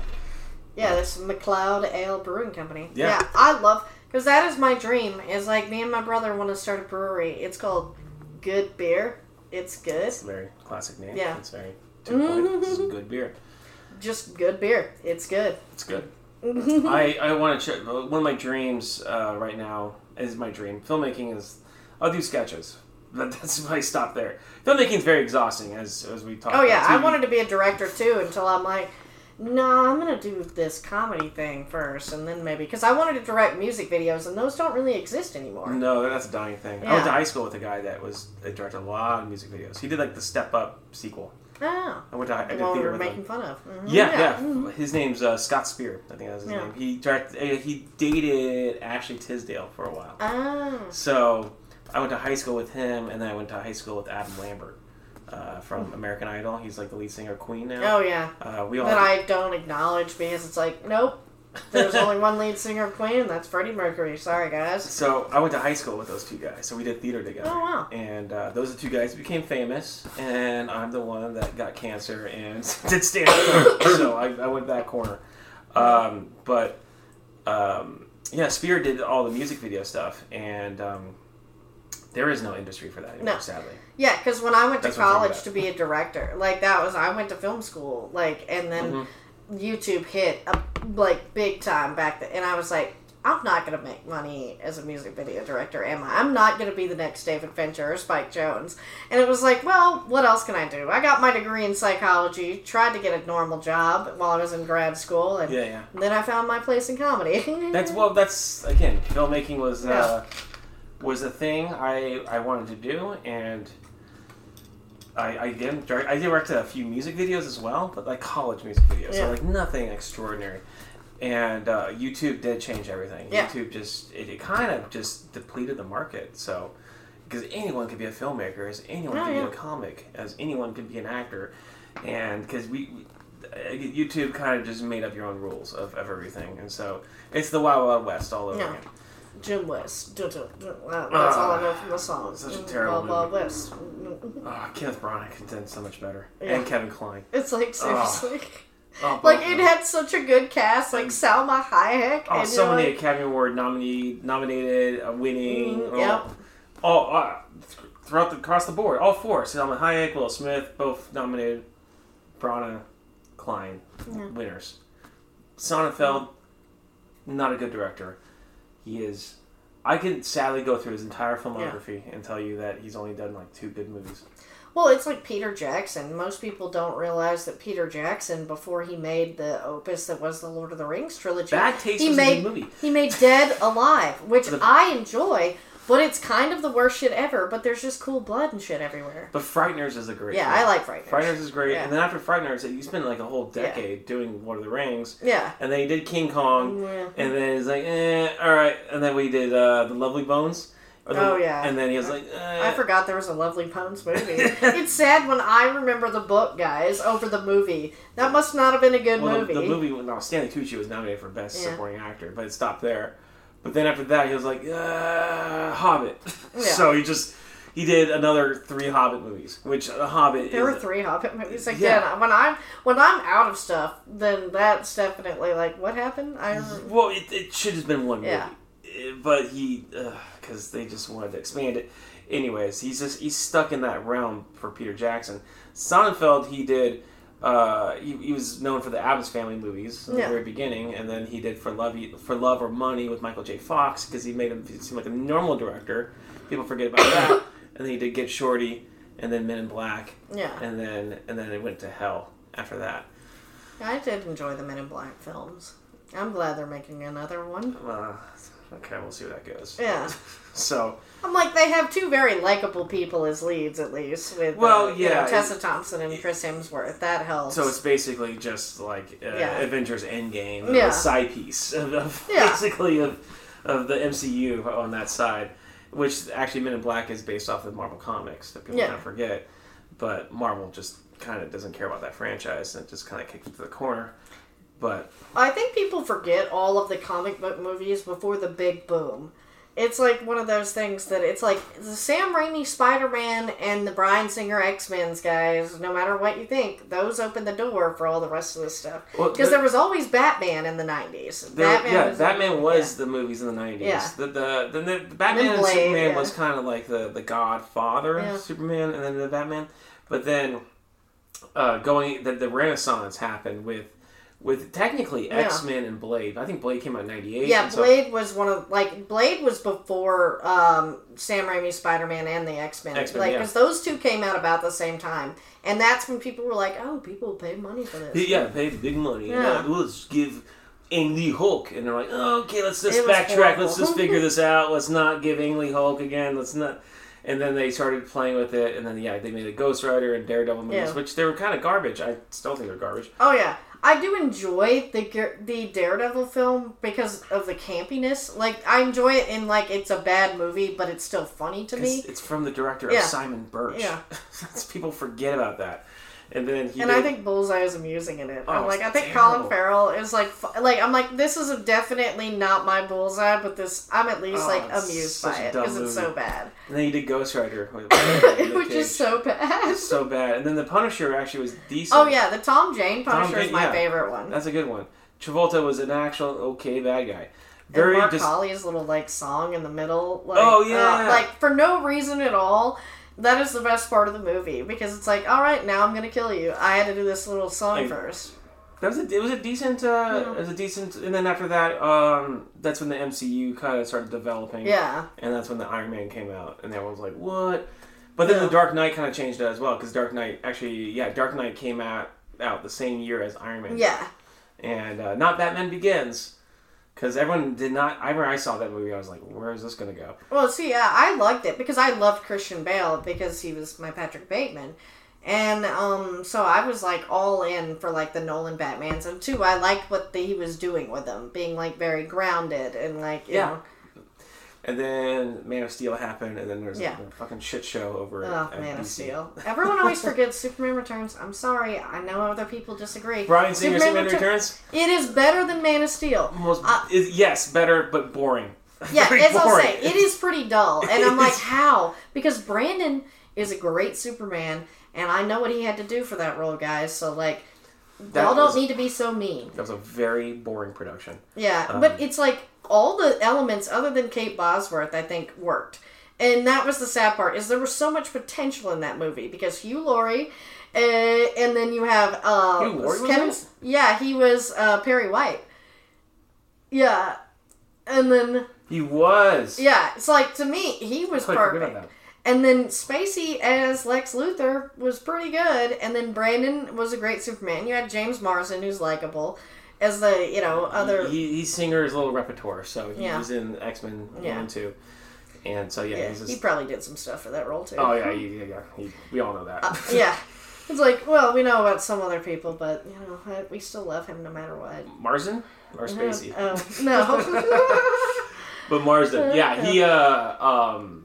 Yeah, this McLeod Ale Brewing Company. Yeah, yeah I love... Because that is my dream. Is like, me and my brother want to start a brewery. It's called Good Beer. It's good. It's a very classic name. Yeah. It's very... Two mm-hmm. This is good beer. Just good beer. It's good. It's good. I, I want to... Ch- one of my dreams uh, right now is my dream. Filmmaking is... I'll do sketches. But that's why I stop there. Filmmaking is very exhausting, as, as we talked about. Oh, yeah. I wanted to be a director, too, until I'm like... No, I'm going to do this comedy thing first, and then maybe... Because I wanted to direct music videos, and those don't really exist anymore. No, that's a dying thing. Yeah. I went to high school with a guy that was directed a lot of music videos. He did, like, the Step Up sequel. Oh. I went to I did well, theater we were with making him. fun of. Mm-hmm. Yeah, yeah. yeah. Mm-hmm. His name's uh, Scott Speer, I think that was his yeah. name. He directed, he dated Ashley Tisdale for a while. Oh. So, I went to high school with him, and then I went to high school with Adam Lambert. Uh, from American Idol. He's like the lead singer of Queen now. Oh, yeah. Uh, we all that have... I don't acknowledge because it's like, nope, there's only one lead singer of Queen, and that's Freddie Mercury. Sorry, guys. So I went to high school with those two guys, so we did theater together. Oh, wow. And uh, those are two guys that became famous, and I'm the one that got cancer and did stand-up. So I, I went that corner. Um, but, um, yeah, Spear did all the music video stuff, and... Um, There is no industry for that anymore, no. sadly. Yeah, because when I went That's to college to be a director, like, that was, I went to film school, like, and then mm-hmm. YouTube hit, a, like, big time back then, and I was like, I'm not going to make money as a music video director, am I? I'm not going to be the next David Fincher or Spike Jones. And it was like, well, what else can I do? I got my degree in psychology, tried to get a normal job while I was in grad school, and yeah, yeah. then I found my place in comedy. That's, well, that's, again, filmmaking was, yeah. uh... was a thing I, I wanted to do, and I I did, I directed a few music videos as well, but like college music videos, yeah. so like nothing extraordinary. And uh, YouTube did change everything. Yeah. YouTube just, it, it kind of just depleted the market, so... Because anyone could be a filmmaker, as anyone oh, could yeah. be a comic, as anyone could be an actor. And because we, YouTube kind of just made up your own rules of, of everything. And so, it's the Wild Wild West all over no. again. Jim West. That's uh, all I know from the song. Such a terrible Wild movie. West. Oh, Kenneth Branagh could have done so much better. Yeah. And Kevin Kline. It's like, seriously... Oh. Oh, like, it had such a good cast, like Salma Hayek. Oh, and, so know, many like, Academy Award nominee, nominated, uh, winning. Mm, yep. All, all, uh, throughout the, across the board, all four. Salma Hayek, Will Smith, both nominated. Branagh, Klein, yeah. winners. Sonnenfeld, yeah. not a good director. He is... I can sadly go through his entire filmography yeah. and tell you that he's only done, like, two good movies. Well, it's like Peter Jackson. Most people don't realize that Peter Jackson, before he made the opus that was the Lord of the Rings trilogy, Bad Taste he was made a good movie. He made Dead Alive, which the, I enjoy, but it's kind of the worst shit ever. But there's just cool blood and shit everywhere. But Frighteners is a great. Yeah, movie. I like Frighteners. Frighteners is great, yeah. and then after Frighteners, you spend like a whole decade yeah. doing Lord of the Rings. Yeah, and then he did King Kong, yeah. and then he's like, eh, all right, and then we did uh, The Lovely Bones. The, oh yeah, and then he was like, eh. "I forgot there was a Lovely Bones movie." It's sad when I remember the book, guys, over the movie. That must not have been a good well, movie. The, the movie, no, Stanley Tucci was nominated for Best yeah. Supporting Actor, but it stopped there. But then after that, he was like, uh, "Hobbit." Yeah. So he just he did another three Hobbit movies, which the Hobbit. There is were three a, Hobbit movies again. Yeah. When I'm when I'm out of stuff, then that's definitely like what happened. I well, it, it should have been one yeah. movie. But he, because they just wanted to expand it. Anyways, he's just he's stuck in that realm for Peter Jackson. Sonnenfeld, he did. Uh, he, he was known for the Addams Family movies in yeah. the very beginning, and then he did For Love for Love or Money with Michael J. Fox because he made him seem like a normal director. People forget about that. And then he did Get Shorty, and then Men in Black. Yeah. And then and then it went to hell after that. I did enjoy the Men in Black films. I'm glad they're making another one. Uh, Okay, we'll see where that goes. Yeah. So I'm like, they have two very likable people as leads, at least with well, uh, yeah, you know, Tessa Thompson and Chris Hemsworth. That helps. So it's basically just like uh, yeah. Avengers Endgame, yeah. a side piece of, of yeah. basically of of the M C U on that side, which actually Men in Black is based off of Marvel Comics that people yeah. kind of forget, but Marvel just kind of doesn't care about that franchise and it just kind of kicks it to the corner. But I think people forget all of the comic book movies before the big boom. It's like one of those things that it's like the Sam Raimi Spider-Man and the Bryan Singer X-Men's guys, no matter what you think, those opened the door for all the rest of this stuff. Because well, there was always Batman in the nineties. The, Batman yeah, was Batman like, was yeah. the movies in the nineties. Yeah. The, the, the, the, the Batman and, and Blade, Superman yeah. was kind of like the, the godfather yeah. of Superman and then the Batman. But then uh, going the, the Renaissance happened with With technically X-Men yeah. and Blade. I think Blade came out in ninety-eight. Yeah, so Blade was one of... Like, Blade was before um, Sam Raimi's Spider-Man and the X-Men. X-Men like, because yeah. those two came out about the same time. And that's when people were like, oh, people paid money for this. Yeah, yeah. paid big money. Yeah. Now, let's give Ang Lee Hulk. And they're like, oh, okay, let's just backtrack. Let's just figure this out. Let's not give Ang Lee Hulk again. Let's not... And then they started playing with it. And then, yeah, they made a Ghost Rider and Daredevil movies, yeah. which they were kind of garbage. I still think they're garbage. Oh, yeah. I do enjoy the the Daredevil film because of the campiness. Like, I enjoy it in, like, it's a bad movie, but it's still funny to me. It's from the director yeah. of Simon Birch. Yeah. People forget about that. And then he And did... I think Bullseye is amusing in it. Oh, I'm like, I think terrible. Colin Farrell is, like, like, I'm like, this is definitely not my Bullseye, but this, I'm at least, oh, like, amused by it because it's so bad. And then he did Ghost Rider. Which is so bad. It's so bad. And then The Punisher actually was decent. Oh, yeah, the Tom Jane Punisher Tom is my yeah, favorite one. That's a good one. Travolta was an actual okay bad guy. Very and Mark just... Holly's little, like, song in the middle. Like, oh, yeah. Uh, like, for no reason at all. That is the best part of the movie because it's like, all right, now I'm gonna kill you. I had to do this little song like, first. That was a, it was a decent, uh, yeah. it was a decent, and then after that, um, that's when the M C U kind of started developing. Yeah. And that's when the Iron Man came out, and everyone was like, what? But then yeah. the Dark Knight kind of changed that as well because Dark Knight actually, yeah, Dark Knight came out out the same year as Iron Man. Yeah. And uh, not Batman Begins. Because everyone did not... I remember I saw that movie, I was like, where is this going to go? Well, see, yeah, I liked it because I loved Christian Bale because he was my Patrick Bateman. And um, so I was, like, all in for, like, the Nolan Batmans. And, too, I liked what the, he was doing with them, being, like, very grounded and, like, you yeah. know... And then Man of Steel happened, and then there's yeah. a fucking shit show over oh, at Man D C. Of Steel. Everyone always forgets Superman Returns. I'm sorry, I know other people disagree. Brian Singer, Superman, Superman Returns? It is better than Man of Steel. Most, uh, is, yes, better, but boring. Yeah, Very as boring. I'll say, it is pretty dull. And I'm like, how? Because Brandon is a great Superman, and I know what he had to do for that role, guys, so like... That y'all was, don't need to be so mean. That was a very boring production. Yeah, um, but it's like all the elements other than Kate Bosworth, I think, worked. And that was the sad part, is there was so much potential in that movie. Because Hugh Laurie, uh, and then you have... Uh, Hugh Laurie Kevin, was in? Yeah, he was uh, Perry White. Yeah. And then... He was. Yeah, it's like, to me, he was perfect. And then Spacey as Lex Luthor was pretty good. And then Brandon was a great Superman. You had James Marsden, who's likable, as the, you know, other... He, he, he's singer his little repertoire, so he yeah. was in X-Men yeah. one and two. And so, yeah. yeah he's just... He probably did some stuff for that role, too. Oh, yeah, yeah, yeah. He, we all know that. Uh, yeah. It's like, well, we know about some other people, but, you know, I, we still love him no matter what. Marsden? Or Spacey? Uh, no. But Marsden, yeah, he, uh, um...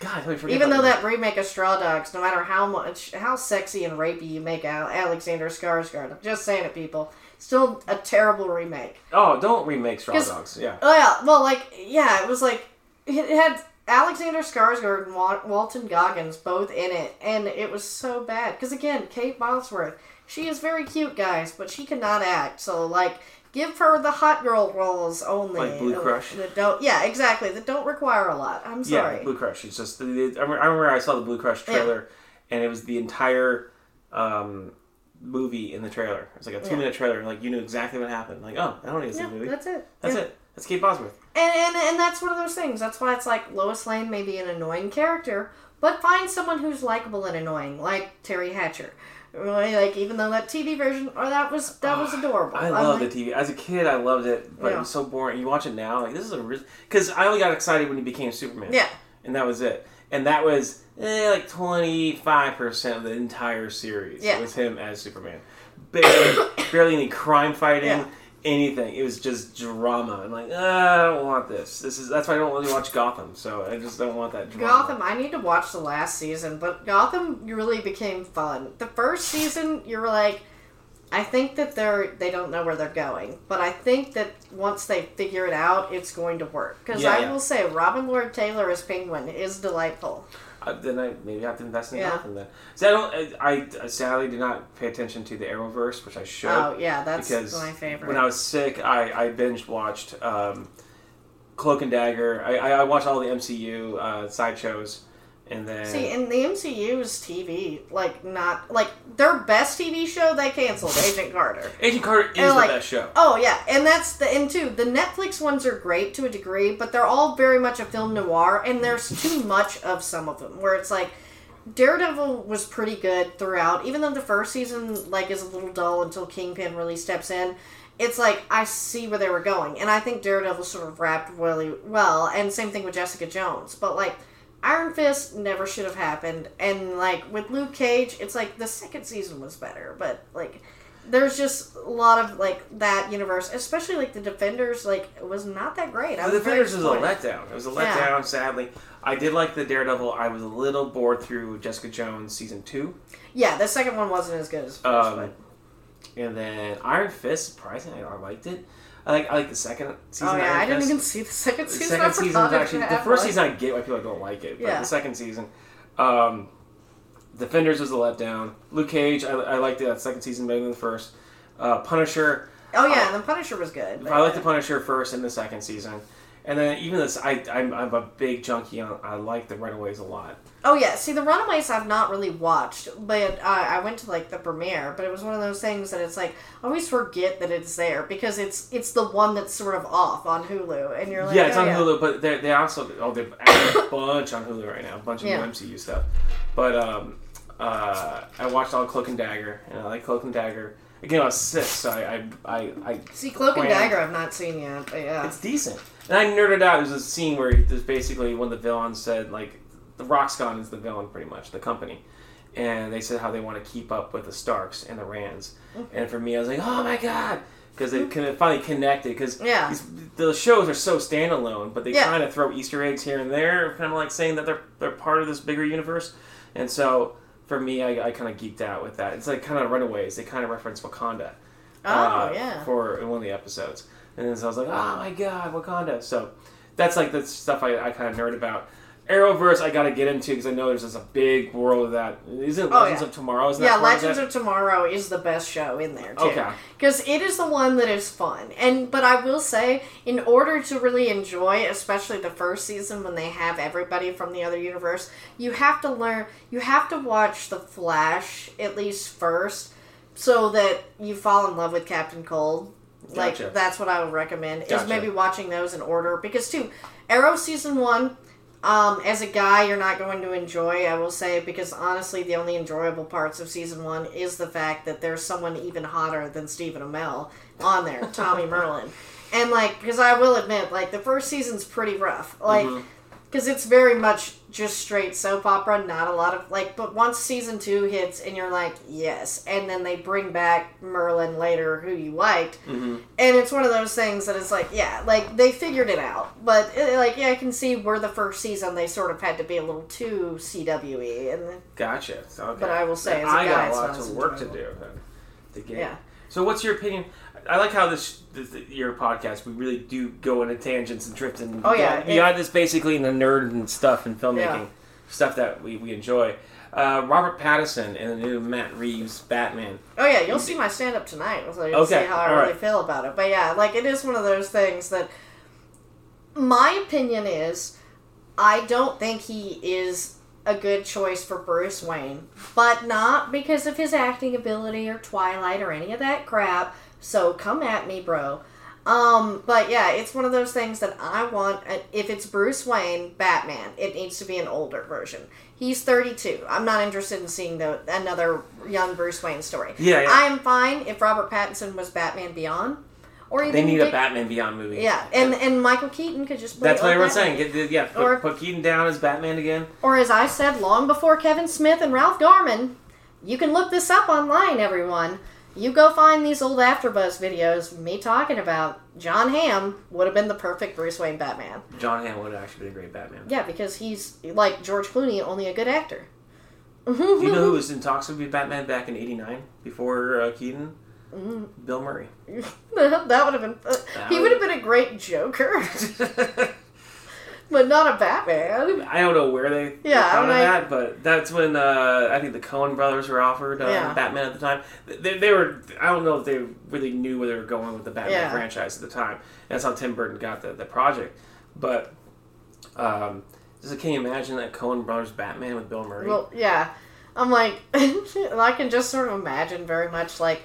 God, let me forget. Even though that remake of Straw Dogs, no matter how much, how sexy and rapey you make out Alexander Skarsgård, I'm just saying it, people, still a terrible remake. Oh, don't remake Straw Dogs, yeah. Oh, yeah, well, like, yeah, it was like, it had Alexander Skarsgård and Wal- Walton Goggins both in it, and it was so bad. Because, again, Kate Bosworth, she is very cute, guys, but she cannot act, so, like... Give her the hot girl roles only. Like Blue Crush? That don't, yeah, exactly. That don't require a lot. I'm sorry. Yeah, Blue Crush. It's just, I remember I saw the Blue Crush trailer, yeah. and it was the entire um, movie in the trailer. It was like a two-minute yeah. trailer, and like, you knew exactly what happened. Like, oh, I don't need to see yeah, the movie. That's it. That's yeah. it. That's Kate Bosworth. And, and and that's one of those things. That's why it's like Lois Lane may be an annoying character, but find someone who's likable and annoying, like Terry Hatcher. Like, even though that T V version, or that was that was adorable. I loved like, the T V. As a kid, I loved it, but yeah. it was so boring. You watch it now, like, this is a real... Because I only got excited when he became Superman. Yeah. And that was it. And that was, eh, like, twenty-five percent of the entire series yeah. with him as Superman. Barely, barely any crime fighting, yeah. anything. It was just drama. I'm like, ah, I don't want this. This is That's why I don't really watch Gotham, so I just don't want that drama. Gotham, I need to watch the last season, but Gotham really became fun. The first season, you're like, I think that they're, they don't know where they're going, but I think that once they figure it out, it's going to work. Because yeah, I yeah. will say, Robin Lord Taylor as Penguin is delightful. Uh, then I maybe have to invest in yeah. Gotham then. So I don't. I, I sadly did not pay attention to the Arrowverse, which I should. Oh yeah, that's my favorite. When I was sick, I, I binge watched um, Cloak and Dagger. I, I watched all the M C U uh, sideshows, and then see, and the M C U's T V, like not like their best T V show they canceled. Agent Carter. Agent Carter is and, the like, best show. Oh yeah, and that's the and too the Netflix ones are great to a degree, but they're all very much a film noir, and there's too much of some of them where it's like. Daredevil was pretty good throughout, even though the first season like is a little dull until Kingpin really steps in. It's like I see where they were going, and I think Daredevil sort of wrapped really well, and same thing with Jessica Jones. But like Iron Fist never should have happened, and like with Luke Cage, it's like the second season was better, but like there's just a lot of like that universe, especially like the Defenders, like it was not that great. I the was Defenders was a letdown. It was a letdown, yeah. sadly. I did like the Daredevil. I was a little bored through Jessica Jones season two. Yeah, the second one wasn't as good as the first one. And then Iron Fist, surprisingly, I liked it. I like I like the second season. Oh yeah, Iron I didn't Fist. even see the second season. The second season was actually the first season. I get why people don't like it, but yeah. the second season, um, Defenders was a letdown. Luke Cage, I, I liked that second season better than the first. Uh, Punisher. Oh yeah, I, and the Punisher was good. I liked the Punisher first and the second season. And then even this, I, I'm, I'm a big junkie on, I like the Runaways a lot. Oh yeah, see the Runaways I've not really watched, but uh, I went to like the premiere, but it was one of those things that it's like, I always forget that it's there, because it's it's the one that's sort of off on Hulu, and you're like, yeah, it's oh, on yeah. Hulu, but they they also, oh, they're adding a bunch on Hulu right now, a bunch of yeah. new M C U stuff. But um, uh, I watched all Cloak and Dagger, and I like Cloak and Dagger. It came out six, so I... I, I, I See, Cloak planned. and Dagger I've not seen yet, but yeah. It's decent. And I nerded out. There's a scene where there's basically one of the villains said, like, the Roxxon is the villain, pretty much, the company. And they said how they want to keep up with the Starks and the Rands. Mm-hmm. And for me, I was like, oh my god! Because they mm-hmm. finally connected. Because yeah. the shows are so standalone, but they yeah. kind of throw Easter eggs here and there, kind of like saying that they're they're part of this bigger universe. And so... For me, I, I kind of geeked out with that. It's like kind of Runaways. They kind of reference Wakanda. Oh, uh, yeah. For in one of the episodes. And so I was like, oh my god, Wakanda. So that's like the stuff I, I kind of nerd about. Arrowverse, I got to get into because I know there's just a big world of that. Is it oh, Legends yeah. of Tomorrow? Isn't yeah, that Legends of, of Tomorrow is the best show in there, too. Okay. Because it is the one that is fun. And But I will say, in order to really enjoy, especially the first season when they have everybody from the other universe, you have to learn, you have to watch The Flash, at least first, so that you fall in love with Captain Cold. Gotcha. Like, that's what I would recommend, gotcha. is maybe watching those in order. Because, too, Arrow Season one... Um, as a guy, you're not going to enjoy, I will say, because honestly, the only enjoyable parts of season one is the fact that there's someone even hotter than Stephen Amell on there, Tommy Merlin. And, like, because I will admit, like, the first season's pretty rough. Like, because mm-hmm. it's very much just straight soap opera, not a lot of, like, but once season two hits and you're like, yes, and then they bring back Merlin later, who you liked, mm-hmm. and it's one of those things that it's like, yeah, like, they figured it out, but, it, like, yeah, I can see where the first season they sort of had to be a little too C W E, and then, gotcha, okay. But I will say, and as a I guy, I got a lot of work enjoyable. to do, then, to get. Yeah. So what's your opinion? I like how this, this your podcast, we really do go into tangents and trips and oh, yeah. beyond this basically in the nerd and stuff and filmmaking yeah. stuff that we, we enjoy. Uh, Robert Pattinson and the new Matt Reeves Batman. Oh yeah, you'll see my stand-up tonight, so you'll okay. see how I All really right. feel about it. But yeah, like it is one of those things that my opinion is I don't think he is a good choice for Bruce Wayne, but not because of his acting ability or Twilight or any of that crap. So come at me, bro. Um, but yeah, it's one of those things that I want. If it's Bruce Wayne, Batman, it needs to be an older version. He's thirty-two. I'm not interested in seeing the, another young Bruce Wayne story. Yeah, yeah. I am fine if Robert Pattinson was Batman Beyond. Or even they need Dick, a Batman Beyond movie. Yeah, and and Michael Keaton could just play That's what everyone's Batman. saying. Get, yeah, put, or, put Keaton down as Batman again. Or as I said long before Kevin Smith and Ralph Garman, you can look this up online, everyone. You go find these old AfterBuzz videos, me talking about John Hamm would have been the perfect Bruce Wayne Batman. John Hamm would have actually been a great Batman. Yeah, because he's, like George Clooney, only a good actor. Do you know who was in talks to be Batman back in eighty-nine, before uh, Keaton? Mm. Bill Murray. that, that would have been... Uh, he would have been a great Joker. But not a Batman. I don't know where they yeah, thought of I, that, but that's when uh, I think the Coen brothers were offered uh, yeah. Batman at the time. They, they were, I don't know if they really knew where they were going with the Batman yeah. franchise at the time. And that's how Tim Burton got the, the project. But um, just, can you imagine that Coen brothers Batman with Bill Murray? Well, yeah. I'm like, I can just sort of imagine very much like,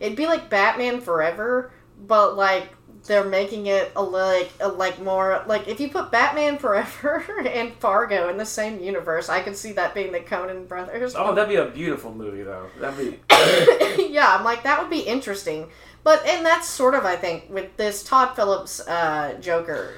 it'd be like Batman Forever, but like, they're making it a like a like more like if you put Batman Forever and Fargo in the same universe, I could see that being the Coen brothers. Oh, that'd be a beautiful movie though. That'd be yeah. I'm like that would be interesting. But and that's sort of I think with this Todd Phillips uh, Joker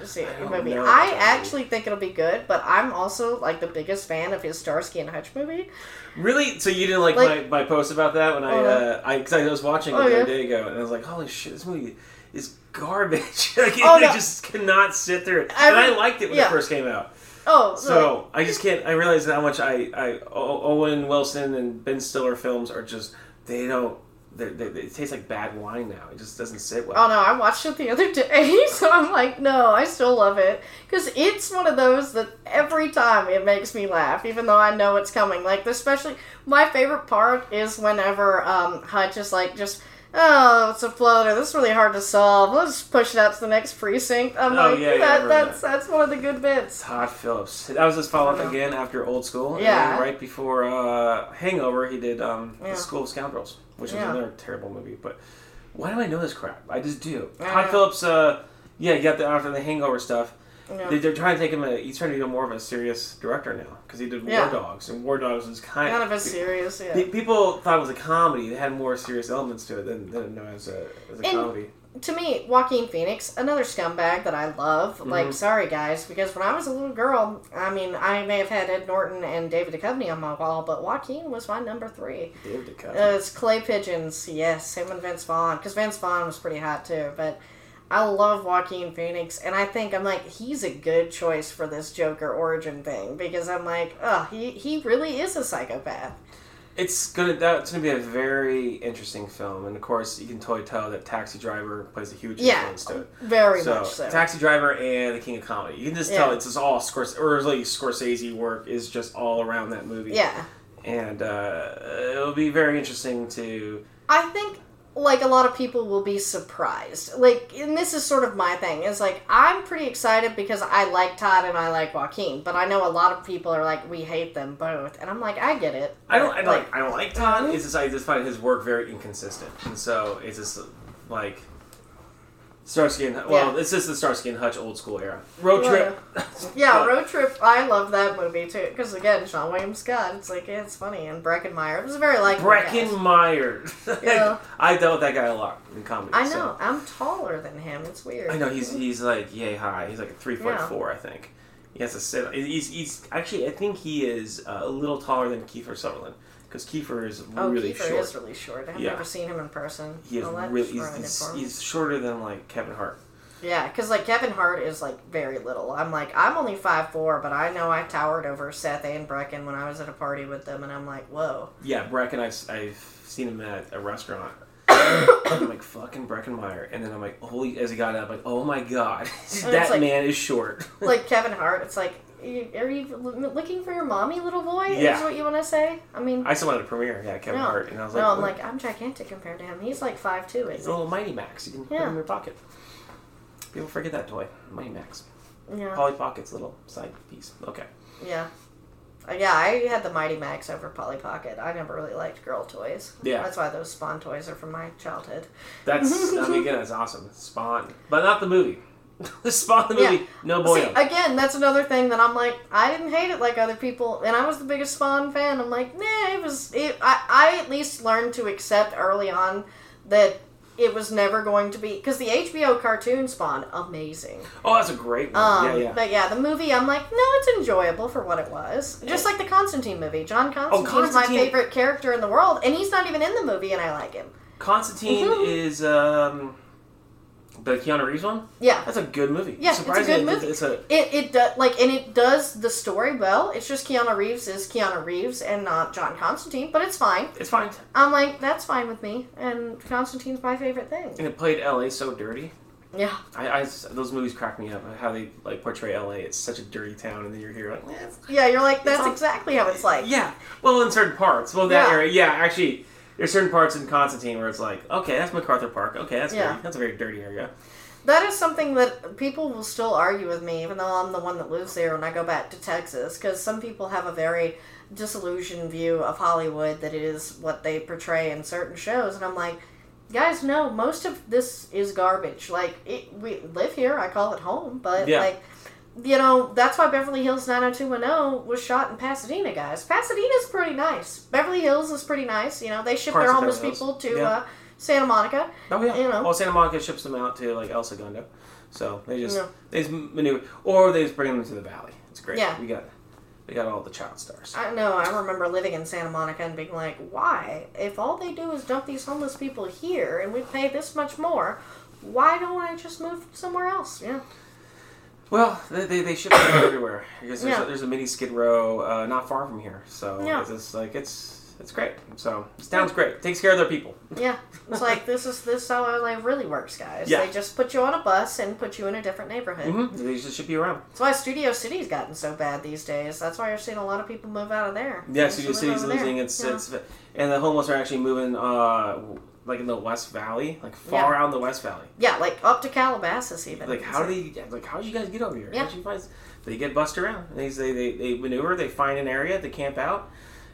movie, I actually think it'll be good. But I'm also like the biggest fan of his Starsky and Hutch movie. Really? So you didn't like, like my, my post about that when I uh, I because I was watching it the other day ago and I was like, holy shit, this movie is garbage. Like, oh, no. I just cannot sit there. And I, mean, I liked it when yeah. it first came out. Oh, so like, I just can't. I realize how much I, I Owen Wilson and Ben Stiller films are just they don't. They, they, they taste like bad wine now. It just doesn't sit well. Oh no, I watched it the other day, so I'm like, no, I still love it because it's one of those that every time it makes me laugh, even though I know it's coming. Like, especially my favorite part is whenever um, Hutch is like just. Oh, it's a floater. This is really hard to solve. Let's push it out to the next precinct. I'm oh, like, yeah, that, yeah, that's that. that's one of the good bits. Todd Phillips. That was his follow-up again after Old School. Yeah. And right before uh, Hangover, he did um, yeah. The School of Scoundrels, which yeah. was another terrible movie. But why do I know this crap? I just do. Yeah. Todd Phillips, uh, yeah, you got the after the Hangover stuff. No. They're trying to take him. A, he's trying to become more of a serious director now because he did War yeah. Dogs, and War Dogs was kind, kind of a serious. Yeah. People thought it was a comedy. It had more serious elements to it than than no, it was a, it was a and, comedy. To me, Joaquin Phoenix, another scumbag that I love. Mm-hmm. Like, sorry guys, because when I was a little girl, I mean, I may have had Ed Norton and David Duchovny on my wall, but Joaquin was my number three. David Duchovny. Uh, it's Clay Pigeons, yes, him and Vince Vaughn, because Vince Vaughn was pretty hot too, but I love Joaquin Phoenix, and I think, I'm like, he's a good choice for this Joker origin thing, because I'm like, oh, he, he really is a psychopath. It's gonna that's gonna be a very interesting film, and of course you can totally tell that Taxi Driver plays a huge yeah, influence to it. Very so, much so. Taxi Driver and the King of Comedy. You can just yeah. tell it's just all Scorsese, or like Scorsese work is just all around that movie. Yeah, and uh, it'll be very interesting to. I think like a lot of people will be surprised. Like, and this is sort of my thing. Is like I'm pretty excited because I like Todd and I like Joaquin, but I know a lot of people are like, we hate them both, and I'm like, I get it. I don't. I don't like. I don't like Todd. It's just I just find his work very inconsistent, and so it's just like Starsky and well, yeah. it's just the Starsky and Hutch old school era. Road yeah. Trip. yeah, Road Trip. I love that movie too because again, Sean William Scott. It's like yeah, it's funny, and Breckin Meyer. It was very like Breckin Meyer. Yeah. I dealt with that guy a lot in comedy. I know. So. I'm taller than him. It's weird. I know. He's he's like yay high. He's like three foot yeah. four, I think. He has to sit. He's he's actually I think he is uh, a little taller than Kiefer Sutherland because Kiefer is oh, really Kiefer short. Oh, Kiefer is really short. I've yeah. never seen him in person. He is well, really he's, he's, he's shorter than like Kevin Hart. Yeah, because like Kevin Hart is like very little. I'm like I'm only five foot four, but I know I towered over Seth and Brecken when I was at a party with them, and I'm like whoa. Yeah, Brecken, I've I've seen him at a restaurant. I'm like fucking Breckin Meyer, and then I'm like holy as he got up like oh my god that like, man is short. Like Kevin Hart, it's like are you looking for your mommy little boy yeah. is what you want to say. I mean I saw him at a premiere yeah Kevin no, Hart and I was like no I'm what? Like I'm gigantic compared to him, he's like five two. He's a little Mighty Max, you can yeah. put him in your pocket. People forget that toy Mighty Max yeah. Polly Pocket's little side piece. Okay yeah Yeah, I had the Mighty Max over Polly Pocket. I never really liked girl toys. Yeah. That's why those Spawn toys are from my childhood. That's, I mean, again, that's awesome. Spawn. But not the movie. Spawn the movie, yeah. no boy. See, again, that's another thing that I'm like, I didn't hate it like other people, and I was the biggest Spawn fan. I'm like, nah, it was, it, I, I at least learned to accept early on that it was never going to be, because the H B O cartoon Spawn, amazing. Oh, that's a great one. Um, yeah, yeah. But yeah, the movie, I'm like, no, it's enjoyable for what it was. Just like the Constantine movie. John Constantine, oh, Constantine is my favorite character in the world, and he's not even in the movie, and I like him. Constantine mm-hmm. is um, the Keanu Reeves one? Yeah. That's a good movie. Yeah, surprisingly, it's a good movie. It's a, it it does, like, and it does the story well. It's just Keanu Reeves is Keanu Reeves and not John Constantine, but it's fine. It's fine. I'm like, that's fine with me, and Constantine's my favorite thing. And it played L A so dirty. Yeah. I, I those movies crack me up, how they like portray L A. It's such a dirty town, and then you're here like, eh. Yeah, you're like, that's it's exactly how it's like. Yeah. Well, in certain parts. Well, that yeah. area, yeah, actually... There's certain parts in Constantine where it's like, okay, that's MacArthur Park. Okay, that's yeah. very, that's a very dirty area. That is something that people will still argue with me, even though I'm the one that lives there when I go back to Texas, because some people have a very disillusioned view of Hollywood that it is what they portray in certain shows, and I'm like, guys, no, most of this is garbage. Like, it, we live here, I call it home, but yeah. like... You know, that's why Beverly Hills nine oh two one oh was shot in Pasadena, guys. Pasadena's pretty nice. Beverly Hills is pretty nice. You know, they ship Parts their homeless people to yeah. uh, Santa Monica. Oh, yeah. You know. Well, Santa Monica ships them out to, like, El Segundo. So, they just, no. they just maneuver. Or they just bring them to the valley. It's great. Yeah. We got we got all the child stars. I know. I remember living in Santa Monica and being like, why? If all they do is dump these homeless people here and we pay this much more, why don't I just move somewhere else? Yeah. Well, they they, they ship them everywhere because there's, yeah. a, there's a mini Skid Row uh, not far from here, so yeah. it's just like it's it's great. So this town's great. It takes care of their people. Yeah, it's like this is this is how L A really works, guys. Yeah. They just put you on a bus and put you in a different neighborhood. Mm-hmm. They just ship you around. That's why Studio City's gotten so bad these days. That's why you're seeing a lot of people move out of there. Yeah, they Studio City's losing there. its yeah. its, and the homeless are actually moving. Uh, Like in the West Valley, like far yeah. out in the West Valley. Yeah, like up to Calabasas even. Like how do they? Like how did you guys get over here? Yeah. How'd you guys, they get bussed around. They they they they maneuver. They find an area. They camp out,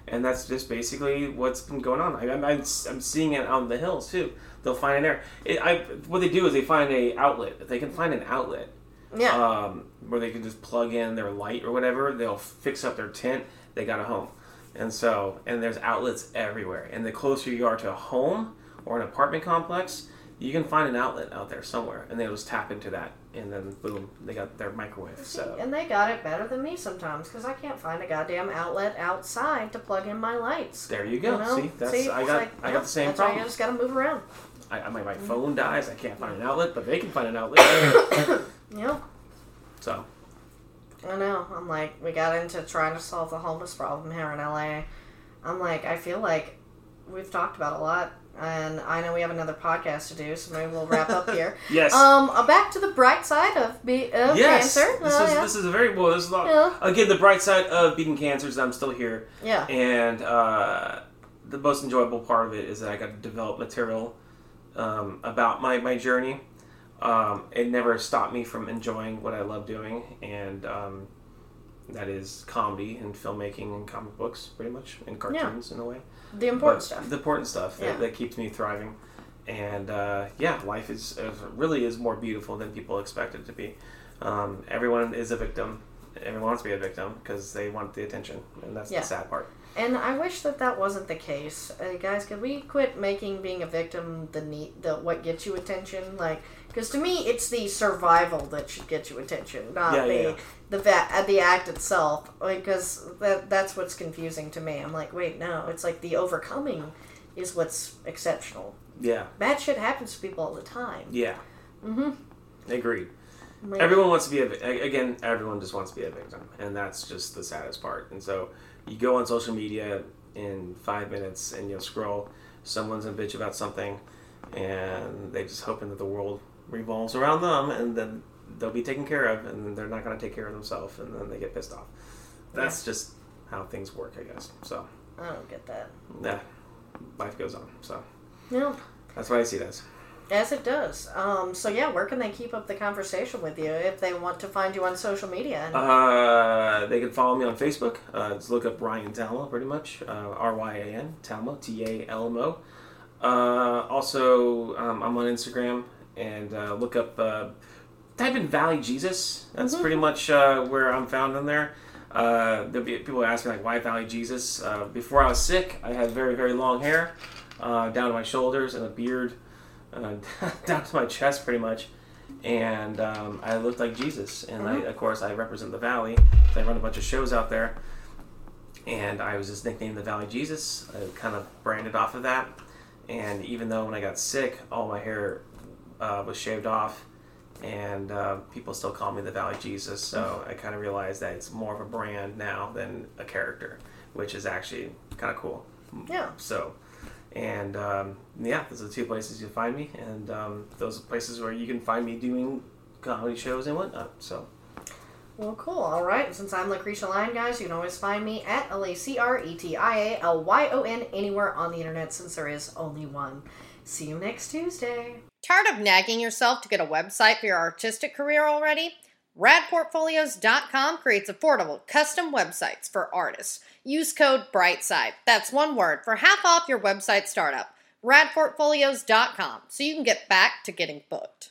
and that's just basically what's been going on. I, I'm I'm seeing it on the hills too. They'll find an area. It, I what they do is they find a outlet. If they can find an outlet, Yeah. Um, where they can just plug in their light or whatever. They'll fix up their tent. They got a home. And so, and there's outlets everywhere. And the closer you are to a home or an apartment complex, you can find an outlet out there somewhere. And they'll just tap into that. And then, boom, they got their microwave set up. And they got it better than me sometimes, because I can't find a goddamn outlet outside to plug in my lights. There you go. You know? See, that's See, I got like, I got the same that's problem. Why I just got to move around. I, I my, my phone dies. I can't find an outlet, but they can find an outlet. Yeah. So. I know. I'm like, we got into trying to solve the homeless problem here in L A. I'm like, I feel like we've talked about a lot. And I know we have another podcast to do, so maybe we'll wrap up here. Yes. Um, uh, back to the bright side of, be- of yes. cancer. Yes. This, uh, yeah. this is a very, well, this is a lot. Yeah. Again, the bright side of beating cancer is that I'm still here. Yeah. And uh, the most enjoyable part of it is that I got to develop material um, about my, my journey. Um, it never stopped me from enjoying what I love doing, and um, that is comedy and filmmaking and comic books, pretty much, and cartoons yeah. in a way. The important but stuff. The important stuff yeah. that, that keeps me thriving. And, uh, yeah, life is, is really is more beautiful than people expect it to be. Um, everyone is a victim. Everyone wants to be a victim because they want the attention. And that's yeah. the sad part. And I wish that that wasn't the case. Uh, guys, could we quit making being a victim the neat, the what gets you attention? Like, because to me, it's the survival that should get you attention, not yeah, the... Yeah, yeah. The va- the act itself, because that that's what's confusing to me. I'm like, wait, no. It's like the overcoming is what's exceptional. Yeah. Bad shit happens to people all the time. Yeah. Mm-hmm. Agreed. Like, everyone wants to be a... Again, everyone just wants to be a victim, and that's just the saddest part. And so you go on social media in five minutes, and you'll scroll. Someone's a bitch about something, and they're just hoping that the world revolves around them, and then... they'll be taken care of, and they're not going to take care of themselves, and then they get pissed off. That's yeah. just how things work, I guess. So I don't get that. Yeah, life goes on. So no, that's what I see it as. As it does. Um, so yeah, where can they keep up the conversation with you if they want to find you on social media? Uh, they can follow me on Facebook. Uh, just look up Ryan Talmo, pretty much. Uh, R Y A N Talmo, T A L M O. Uh, also, um, I'm on Instagram, and uh, look up. Uh, Type in Valley Jesus. That's mm-hmm. pretty much uh, where I'm found in there. Uh, there'll be people ask me, like, why Valley Jesus? Uh, before I was sick, I had very, very long hair uh, down to my shoulders and a beard uh, down to my chest, pretty much. And um, I looked like Jesus. And, mm-hmm. I, of course, I represent the Valley. So I run a bunch of shows out there. And I was just nicknamed the Valley Jesus. I kind of branded off of that. And even though when I got sick, all my hair uh, was shaved off, and uh, people still call me the Valley Jesus, so I kind of realized that it's more of a brand now than a character, which is actually kind of cool. Yeah. So, and um, yeah, those are the two places you find me, and um, those are places where you can find me doing comedy shows and whatnot, so. Well, cool. All right. Since I'm Lucretia Lyon, guys, you can always find me at L A C R E T I A L Y O N anywhere on the internet, since there is only one. See you next Tuesday. Tired of nagging yourself to get a website for your artistic career already? rad portfolios dot com creates affordable custom websites for artists. Use code BRIGHTSIDE, that's one word, for half off your website startup. rad portfolios dot com, so you can get back to getting booked.